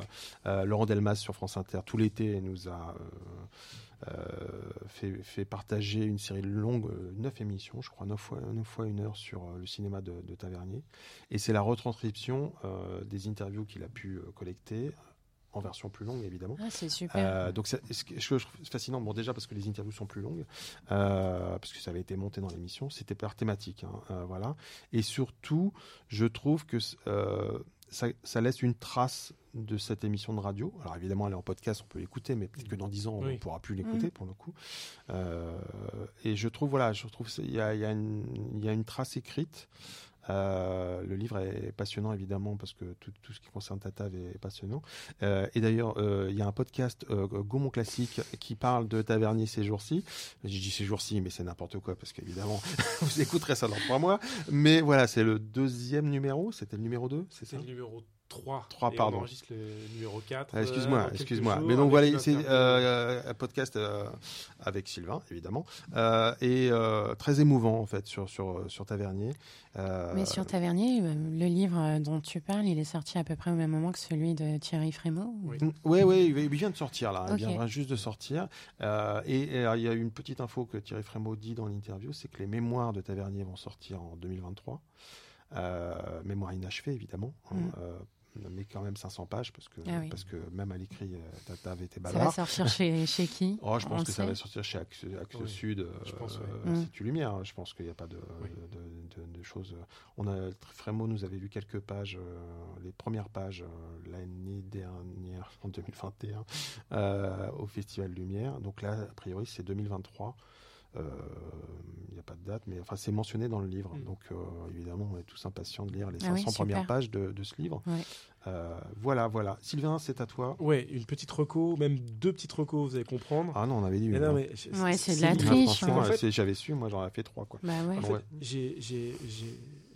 euh, Laurent Delmas sur France Inter, tout l'été, nous a euh, euh, fait, fait partager une série longue, euh, neuf émissions, je crois, neuf fois, neuf fois une heure sur euh, le cinéma de, de Tavernier. Et c'est la retranscription euh, des interviews qu'il a pu euh, collecter, en version plus longue, évidemment. Ah, c'est super. Euh, donc, c'est, ce que je trouve fascinant, bon, déjà parce que les interviews sont plus longues, euh, parce que ça avait été monté dans l'émission, c'était par thématique, hein, euh, voilà. Et surtout, je trouve que euh, ça, ça laisse une trace de cette émission de radio. Alors, évidemment, elle est en podcast, on peut l'écouter, mais peut-être que dans dix ans, oui. on ne pourra plus l'écouter, mmh. pour le coup. Euh, et je trouve, voilà, je trouve qu'il y, y, y a une trace écrite. Euh, le livre est passionnant, évidemment, parce que tout, tout ce qui concerne Tatav est passionnant. Euh, et d'ailleurs, il euh, y a un podcast euh, Gaumont Classique qui parle de Tavernier ces jours-ci. J'ai dit ces jours-ci, mais c'est n'importe quoi, parce qu'évidemment, vous écouterez ça dans trois mois. Mais voilà, c'est le deuxième numéro. C'était le numéro deux, c'est ça ? C'est le numéro trois. trois, pardon. On enregistre le numéro quatre. Ah, excuse-moi, excuse-moi. Jours, mais donc voilà, c'est euh, un podcast euh, avec Sylvain, évidemment, euh, et euh, très émouvant, en fait, sur, sur, sur Tavernier. Euh... Mais sur Tavernier, le livre dont tu parles, il est sorti à peu près au même moment que celui de Thierry Frémaux. Oui, oui, oui, il vient de sortir, là. Okay. Il vient juste de sortir. Euh, et, et alors, il y a une petite info que Thierry Frémaux dit dans l'interview, c'est que les mémoires de Tavernier vont sortir en deux mille vingt-trois. Euh, mémoire inachevée, évidemment. Hein, mm. euh, mais quand même cinq cents pages, parce que, ah oui. parce que même à l'écrit, Tata avait été bavard. Ça va sortir chez, chez qui? oh, Je pense on que ça va sortir chez Axe, Axe oui. Sud, je pense, euh, oui. Institut Lumière. Je pense qu'il n'y a pas de, oui. de, de, de choses. On a, Frémo nous avait lu quelques pages, euh, les premières pages euh, l'année dernière, en deux mille vingt et un, euh, au Festival Lumière. Donc là, a priori, c'est deux mille vingt-trois. Il euh, n'y a pas de date, mais enfin, c'est mentionné dans le livre. Mmh. Donc, euh, évidemment, on est tous impatients de lire les cinq cents ah oui, premières pages de, de ce livre. Ouais. Euh, voilà, voilà. Sylvain, c'est à toi. Oui, une petite reco, même deux petites recos, vous allez comprendre. Ah non, on avait dit une. Non, mais c'est, ouais, c'est, c'est de la triche. Enfin, en fait, j'avais su, moi, j'en avais fait trois. Quoi. Bah ouais. En fait, ouais. j'ai, j'ai, j'ai,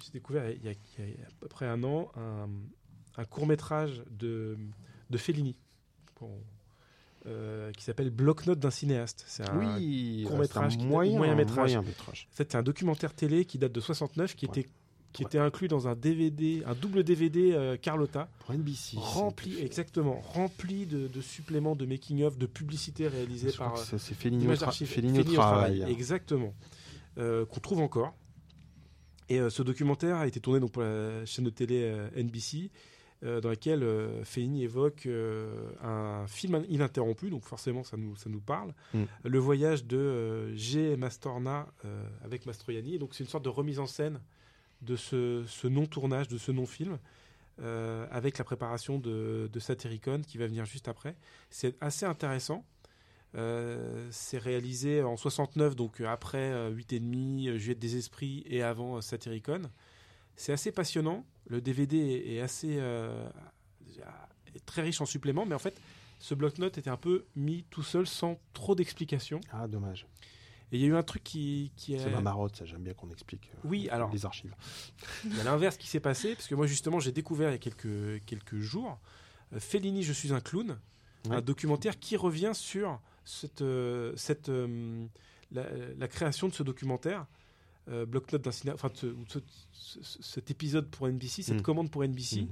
j'ai découvert, il y, a, il y a à peu près un an, un, un court-métrage de, de Fellini. Bon. Euh, qui s'appelle Bloc-notes d'un cinéaste. C'est un oui, court-métrage, moyen, moyen métrage. Moyen métrage. C'est un documentaire télé qui date de soixante-neuf, qui ouais. était qui ouais. était inclus dans un D V D, un double D V D euh, Carlotta. Pour N B C. Rempli, exactement, rempli de, de suppléments, de making-of, de publicités réalisées Je par. C'est, c'est Fellini au, tra- Fellini au travail. travail. Exactement, euh, qu'on trouve encore. Et euh, ce documentaire a été tourné donc pour la chaîne de télé euh, N B C. Euh, dans laquelle euh, Fellini évoque euh, un film in- ininterrompu, donc forcément ça nous, ça nous parle, mm. le voyage de euh, G. Mastorna euh, avec Mastroianni. Donc c'est une sorte de remise en scène de ce, ce non-tournage, de ce non-film, euh, avec la préparation de, de Satyricon qui va venir juste après. C'est assez intéressant. Euh, c'est réalisé en soixante-neuf, donc après euh, huit et demi, Juliette des Esprits et avant euh, Satyricon. C'est assez passionnant. Le D V D est assez euh, très riche en suppléments, mais en fait, ce bloc-notes était un peu mis tout seul, sans trop d'explications. Ah, dommage. Et il y a eu un truc qui... qui c'est a... ma marotte, ça, j'aime bien qu'on explique euh, oui, alors, les archives. Il y a l'inverse qui s'est passé, parce que moi, justement, j'ai découvert il y a quelques, quelques jours euh, Fellini, je suis un clown, ouais. un documentaire qui revient sur cette, euh, cette, euh, la, la création de ce documentaire. Euh, Bloc-notes d'un cinéaste, enfin ce, ce, ce, cet épisode pour N B C, cette mmh. commande pour N B C. Mmh.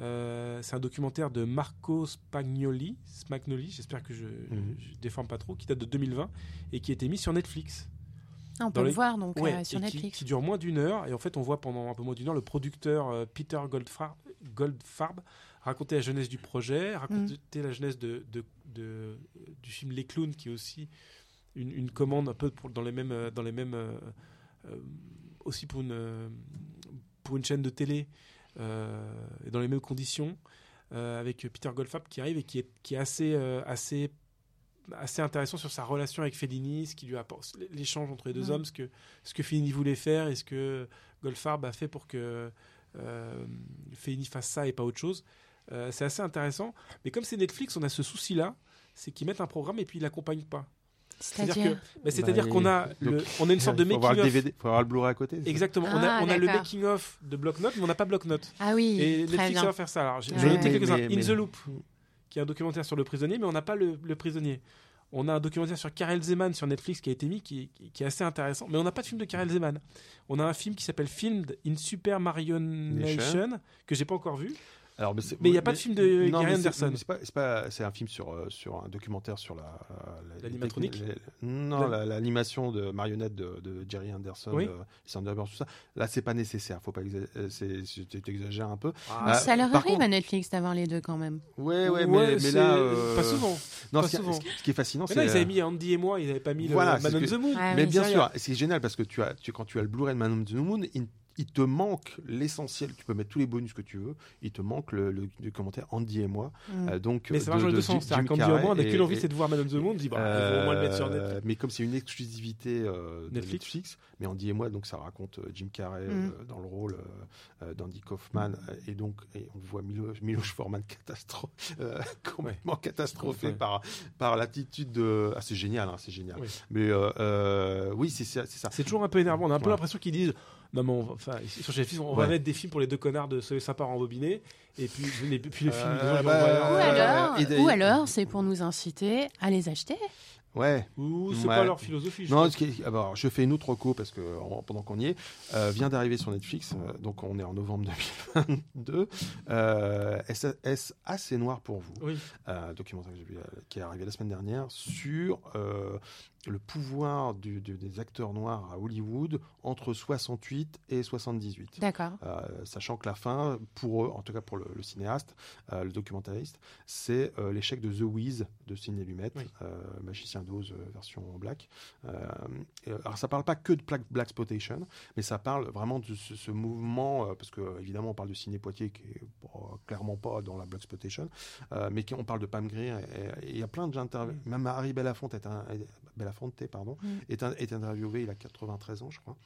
Euh, c'est un documentaire de Marco Spagnoli, Spagnoli j'espère que je mmh. ne déforme pas trop, qui date de deux mille vingt et qui a été mis sur Netflix. Ah, on Dans peut les... le voir donc ouais, euh, sur Netflix. Qui, qui dure moins d'une heure et en fait on voit pendant un peu moins d'une heure le producteur euh, Peter Goldfarb, Goldfarb raconter la jeunesse du projet, raconter mmh. la jeunesse de, de, de, du film Les Clowns qui est aussi une, une commande un peu pour, dans les mêmes... Dans les mêmes euh, Euh, aussi pour une, pour une chaîne de télé euh, dans les mêmes conditions euh, avec Peter Goldfarb qui arrive et qui est, qui est assez, euh, assez, assez intéressant sur sa relation avec Fellini, ce qui lui apporte l'échange entre les deux mmh. hommes, ce que, ce que Fellini voulait faire et ce que Goldfarb a fait pour que euh, Fellini fasse ça et pas autre chose. Euh, c'est assez intéressant, mais comme c'est Netflix, on a ce souci là, c'est qu'ils mettent un programme et puis ils l'accompagnent pas. C'est-à-dire, c'est-à-dire, que, bah, c'est-à-dire bah, qu'on a, le, on a une sorte de making-of. Il faut avoir le Blu-ray à côté. Exactement. Ah, on a, on a le making-of de Bloc-notes, mais on n'a pas Bloc-notes. Ah oui. Et très Netflix va faire ça. Alors, j'ai ouais. noté quelques-uns. In mais... the Loop, qui est un documentaire sur le prisonnier, mais on n'a pas le, le prisonnier. On a un documentaire sur Karel Zeman sur Netflix qui a été mis, qui, qui, qui est assez intéressant. Mais on n'a pas de film de Karel Zeman. On a un film qui s'appelle Filmed in Super Mario Nation, que je n'ai pas encore vu. Alors, mais il n'y a pas de film de Gary Anderson. C'est, pas, c'est, pas, c'est un film sur, sur un documentaire sur la, la, l'animatronique. La, la, non, la, l'animation de marionnettes de, de Gary Anderson, oui. euh, Sandberg, tout ça. Là, c'est pas nécessaire. Faut pas exa- c'est, c'est, exagères un peu. Ah, ça euh, leur arrive contre... à Netflix d'avoir les deux quand même. Ouais, ouais, ouais mais, mais là, euh... pas souvent. Non, pas ce, souvent. Qui, ce qui est fascinant, mais c'est. Là, ils avaient mis Andy et moi, ils n'avaient pas mis voilà, le Man on que... the Moon. Ah, mais oui. bien c'est sûr, c'est génial parce que tu as, tu, quand tu as le Blu-ray de Man on the Moon, il il te manque l'essentiel, tu peux mettre tous les bonus que tu veux, il te manque le, le, le commentaire Andy et moi. Mmh. Euh, donc, mais ça marche dans les deux sens, c'est-à-dire qu'Andy et moi, on n'a qu'une envie, c'est de voir Man on the Moon, on dit bah, euh, il faut au moins le mettre sur Netflix. Mais comme c'est une exclusivité euh, Netflix. De Netflix, mais Andy et moi, donc, ça raconte euh, Jim Carrey mmh. euh, dans le rôle euh, d'Andy Kaufman, mmh. et donc et on voit Milo, Miloš Forman catastro- euh, complètement ouais. catastrophé ouais. par, par l'attitude de... Ah, c'est génial, hein, c'est génial. Oui. Mais euh, euh, oui, c'est, c'est, c'est ça. C'est toujours un peu énervant, on a un peu ouais. l'impression qu'ils disent... Non, mais on va, enfin, sur Netflix, on ouais. va mettre des films pour les deux connards de Soyez sympas en bobiné. Et puis, les, puis le film. Euh, bah, ou, alors, et, et, ou alors, c'est pour nous inciter à les acheter. Ouais. Ou c'est ouais. pas leur philosophie. Je non, qui, alors, je fais une autre reco parce que pendant qu'on y est, euh, vient d'arriver sur Netflix. Euh, donc, on est en novembre deux mille vingt-deux. Euh, Est-ce assez noir pour vous oui. euh, documentaire qui est arrivé la semaine dernière sur. Euh, le pouvoir du, du, des acteurs noirs à Hollywood entre soixante-huit et soixante-dix-huit. D'accord. Euh, sachant que la fin, pour eux, en tout cas pour le, le cinéaste, euh, le documentariste, c'est euh, l'échec de The Wiz de Sidney Lumet, oui. euh, Magicien d'Oz euh, version black. Euh, alors ça parle pas que de Blaxploitation, mais ça parle vraiment de ce, ce mouvement, euh, parce que évidemment on parle de Ciné Poitiers qui est bon, clairement pas dans la Blaxploitation, euh, mais qui, on parle de Pam Grier, et il y a plein de gens, même Harry Belafonte est un... Belafonte, pardon, mm. est, un, est interviewé, il a quatre-vingt-treize ans, je crois.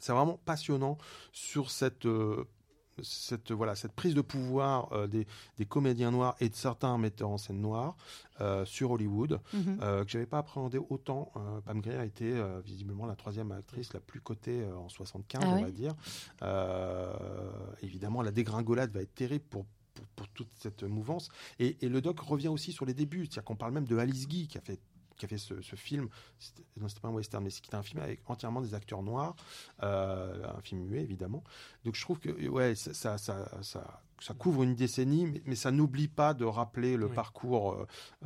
C'est vraiment passionnant sur cette, euh, cette, voilà, cette prise de pouvoir euh, des, des comédiens noirs et de certains metteurs en scène noirs euh, sur Hollywood, mm-hmm. euh, que je n'avais pas appréhendé autant. Euh, Pam Grier a été euh, visiblement la troisième actrice la plus cotée euh, en soixante-quinze, ah, on oui. va dire. Euh, évidemment, la dégringolade va être terrible pour Pour, pour toute cette mouvance. Et, et le doc revient aussi sur les débuts. C'est-à-dire qu'on parle même de Alice Guy qui a fait, qui a fait ce, ce film. C'était, non, c'était pas un western, mais c'était un film avec entièrement des acteurs noirs. Euh, un film muet, évidemment. Donc je trouve que ouais, ça, ça, ça, ça, ça couvre une décennie, mais, mais ça n'oublie pas de rappeler le oui. parcours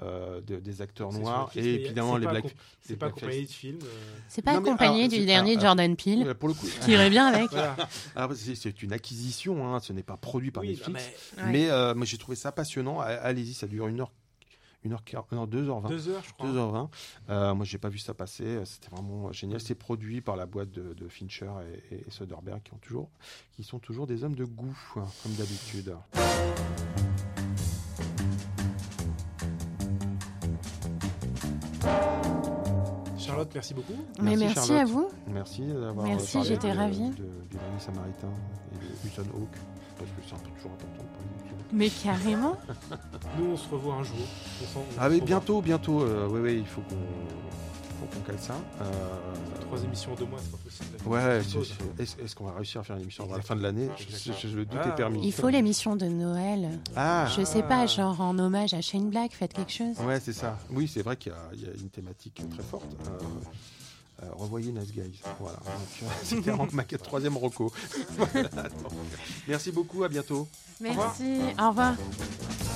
euh, de, des acteurs c'est noirs et évidemment les Black. Com- c'est pas accompagné de films. Euh... C'est pas accompagné du dernier alors, Jordan Peele, pour le coup, qui irait bien avec. Voilà. Alors, c'est, c'est une acquisition, hein, ce n'est pas produit par oui, Netflix. Mais, ouais. mais euh, moi, j'ai trouvé ça passionnant. Allez-y, ça dure une heure. une heure quarante, non, deux heures vingt. deux heures, je crois. deux heures vingt. Euh, moi, je n'ai pas vu ça passer. C'était vraiment génial. C'est produit par la boîte de, de Fincher et, et Soderbergh qui, ont toujours, qui sont toujours des hommes de goût, comme d'habitude. Charlotte, merci beaucoup. Mais merci, merci à vous. Merci d'avoir merci, parlé j'étais de, ravie. De, de, du dernier Samaritain et de Hudson Hawk, parce que c'est un peu toujours important pour nous. Mais carrément. Nous, on se revoit un jour. On on ah oui, bientôt, bientôt. Euh, oui, oui, il faut qu'on, faut qu'on cale ça. Euh... Trois émissions en deux mois, c'est pas possible. Ouais. C'est, c'est... Est-ce, est-ce qu'on va réussir à faire une émission avant la fin de l'année ? je, je, je, Le doute ah, est permis. Il faut l'émission de Noël. Ah. Je sais pas, genre en hommage à Shane Black, faites quelque chose. Ouais, c'est ça. Oui, c'est vrai qu'il y a, il y a une thématique très forte. Euh... Euh, revoyez Nice Guys. Voilà. Donc, c'était ma troisième reco. Voilà, merci beaucoup. À bientôt. Merci. Au revoir. Au revoir.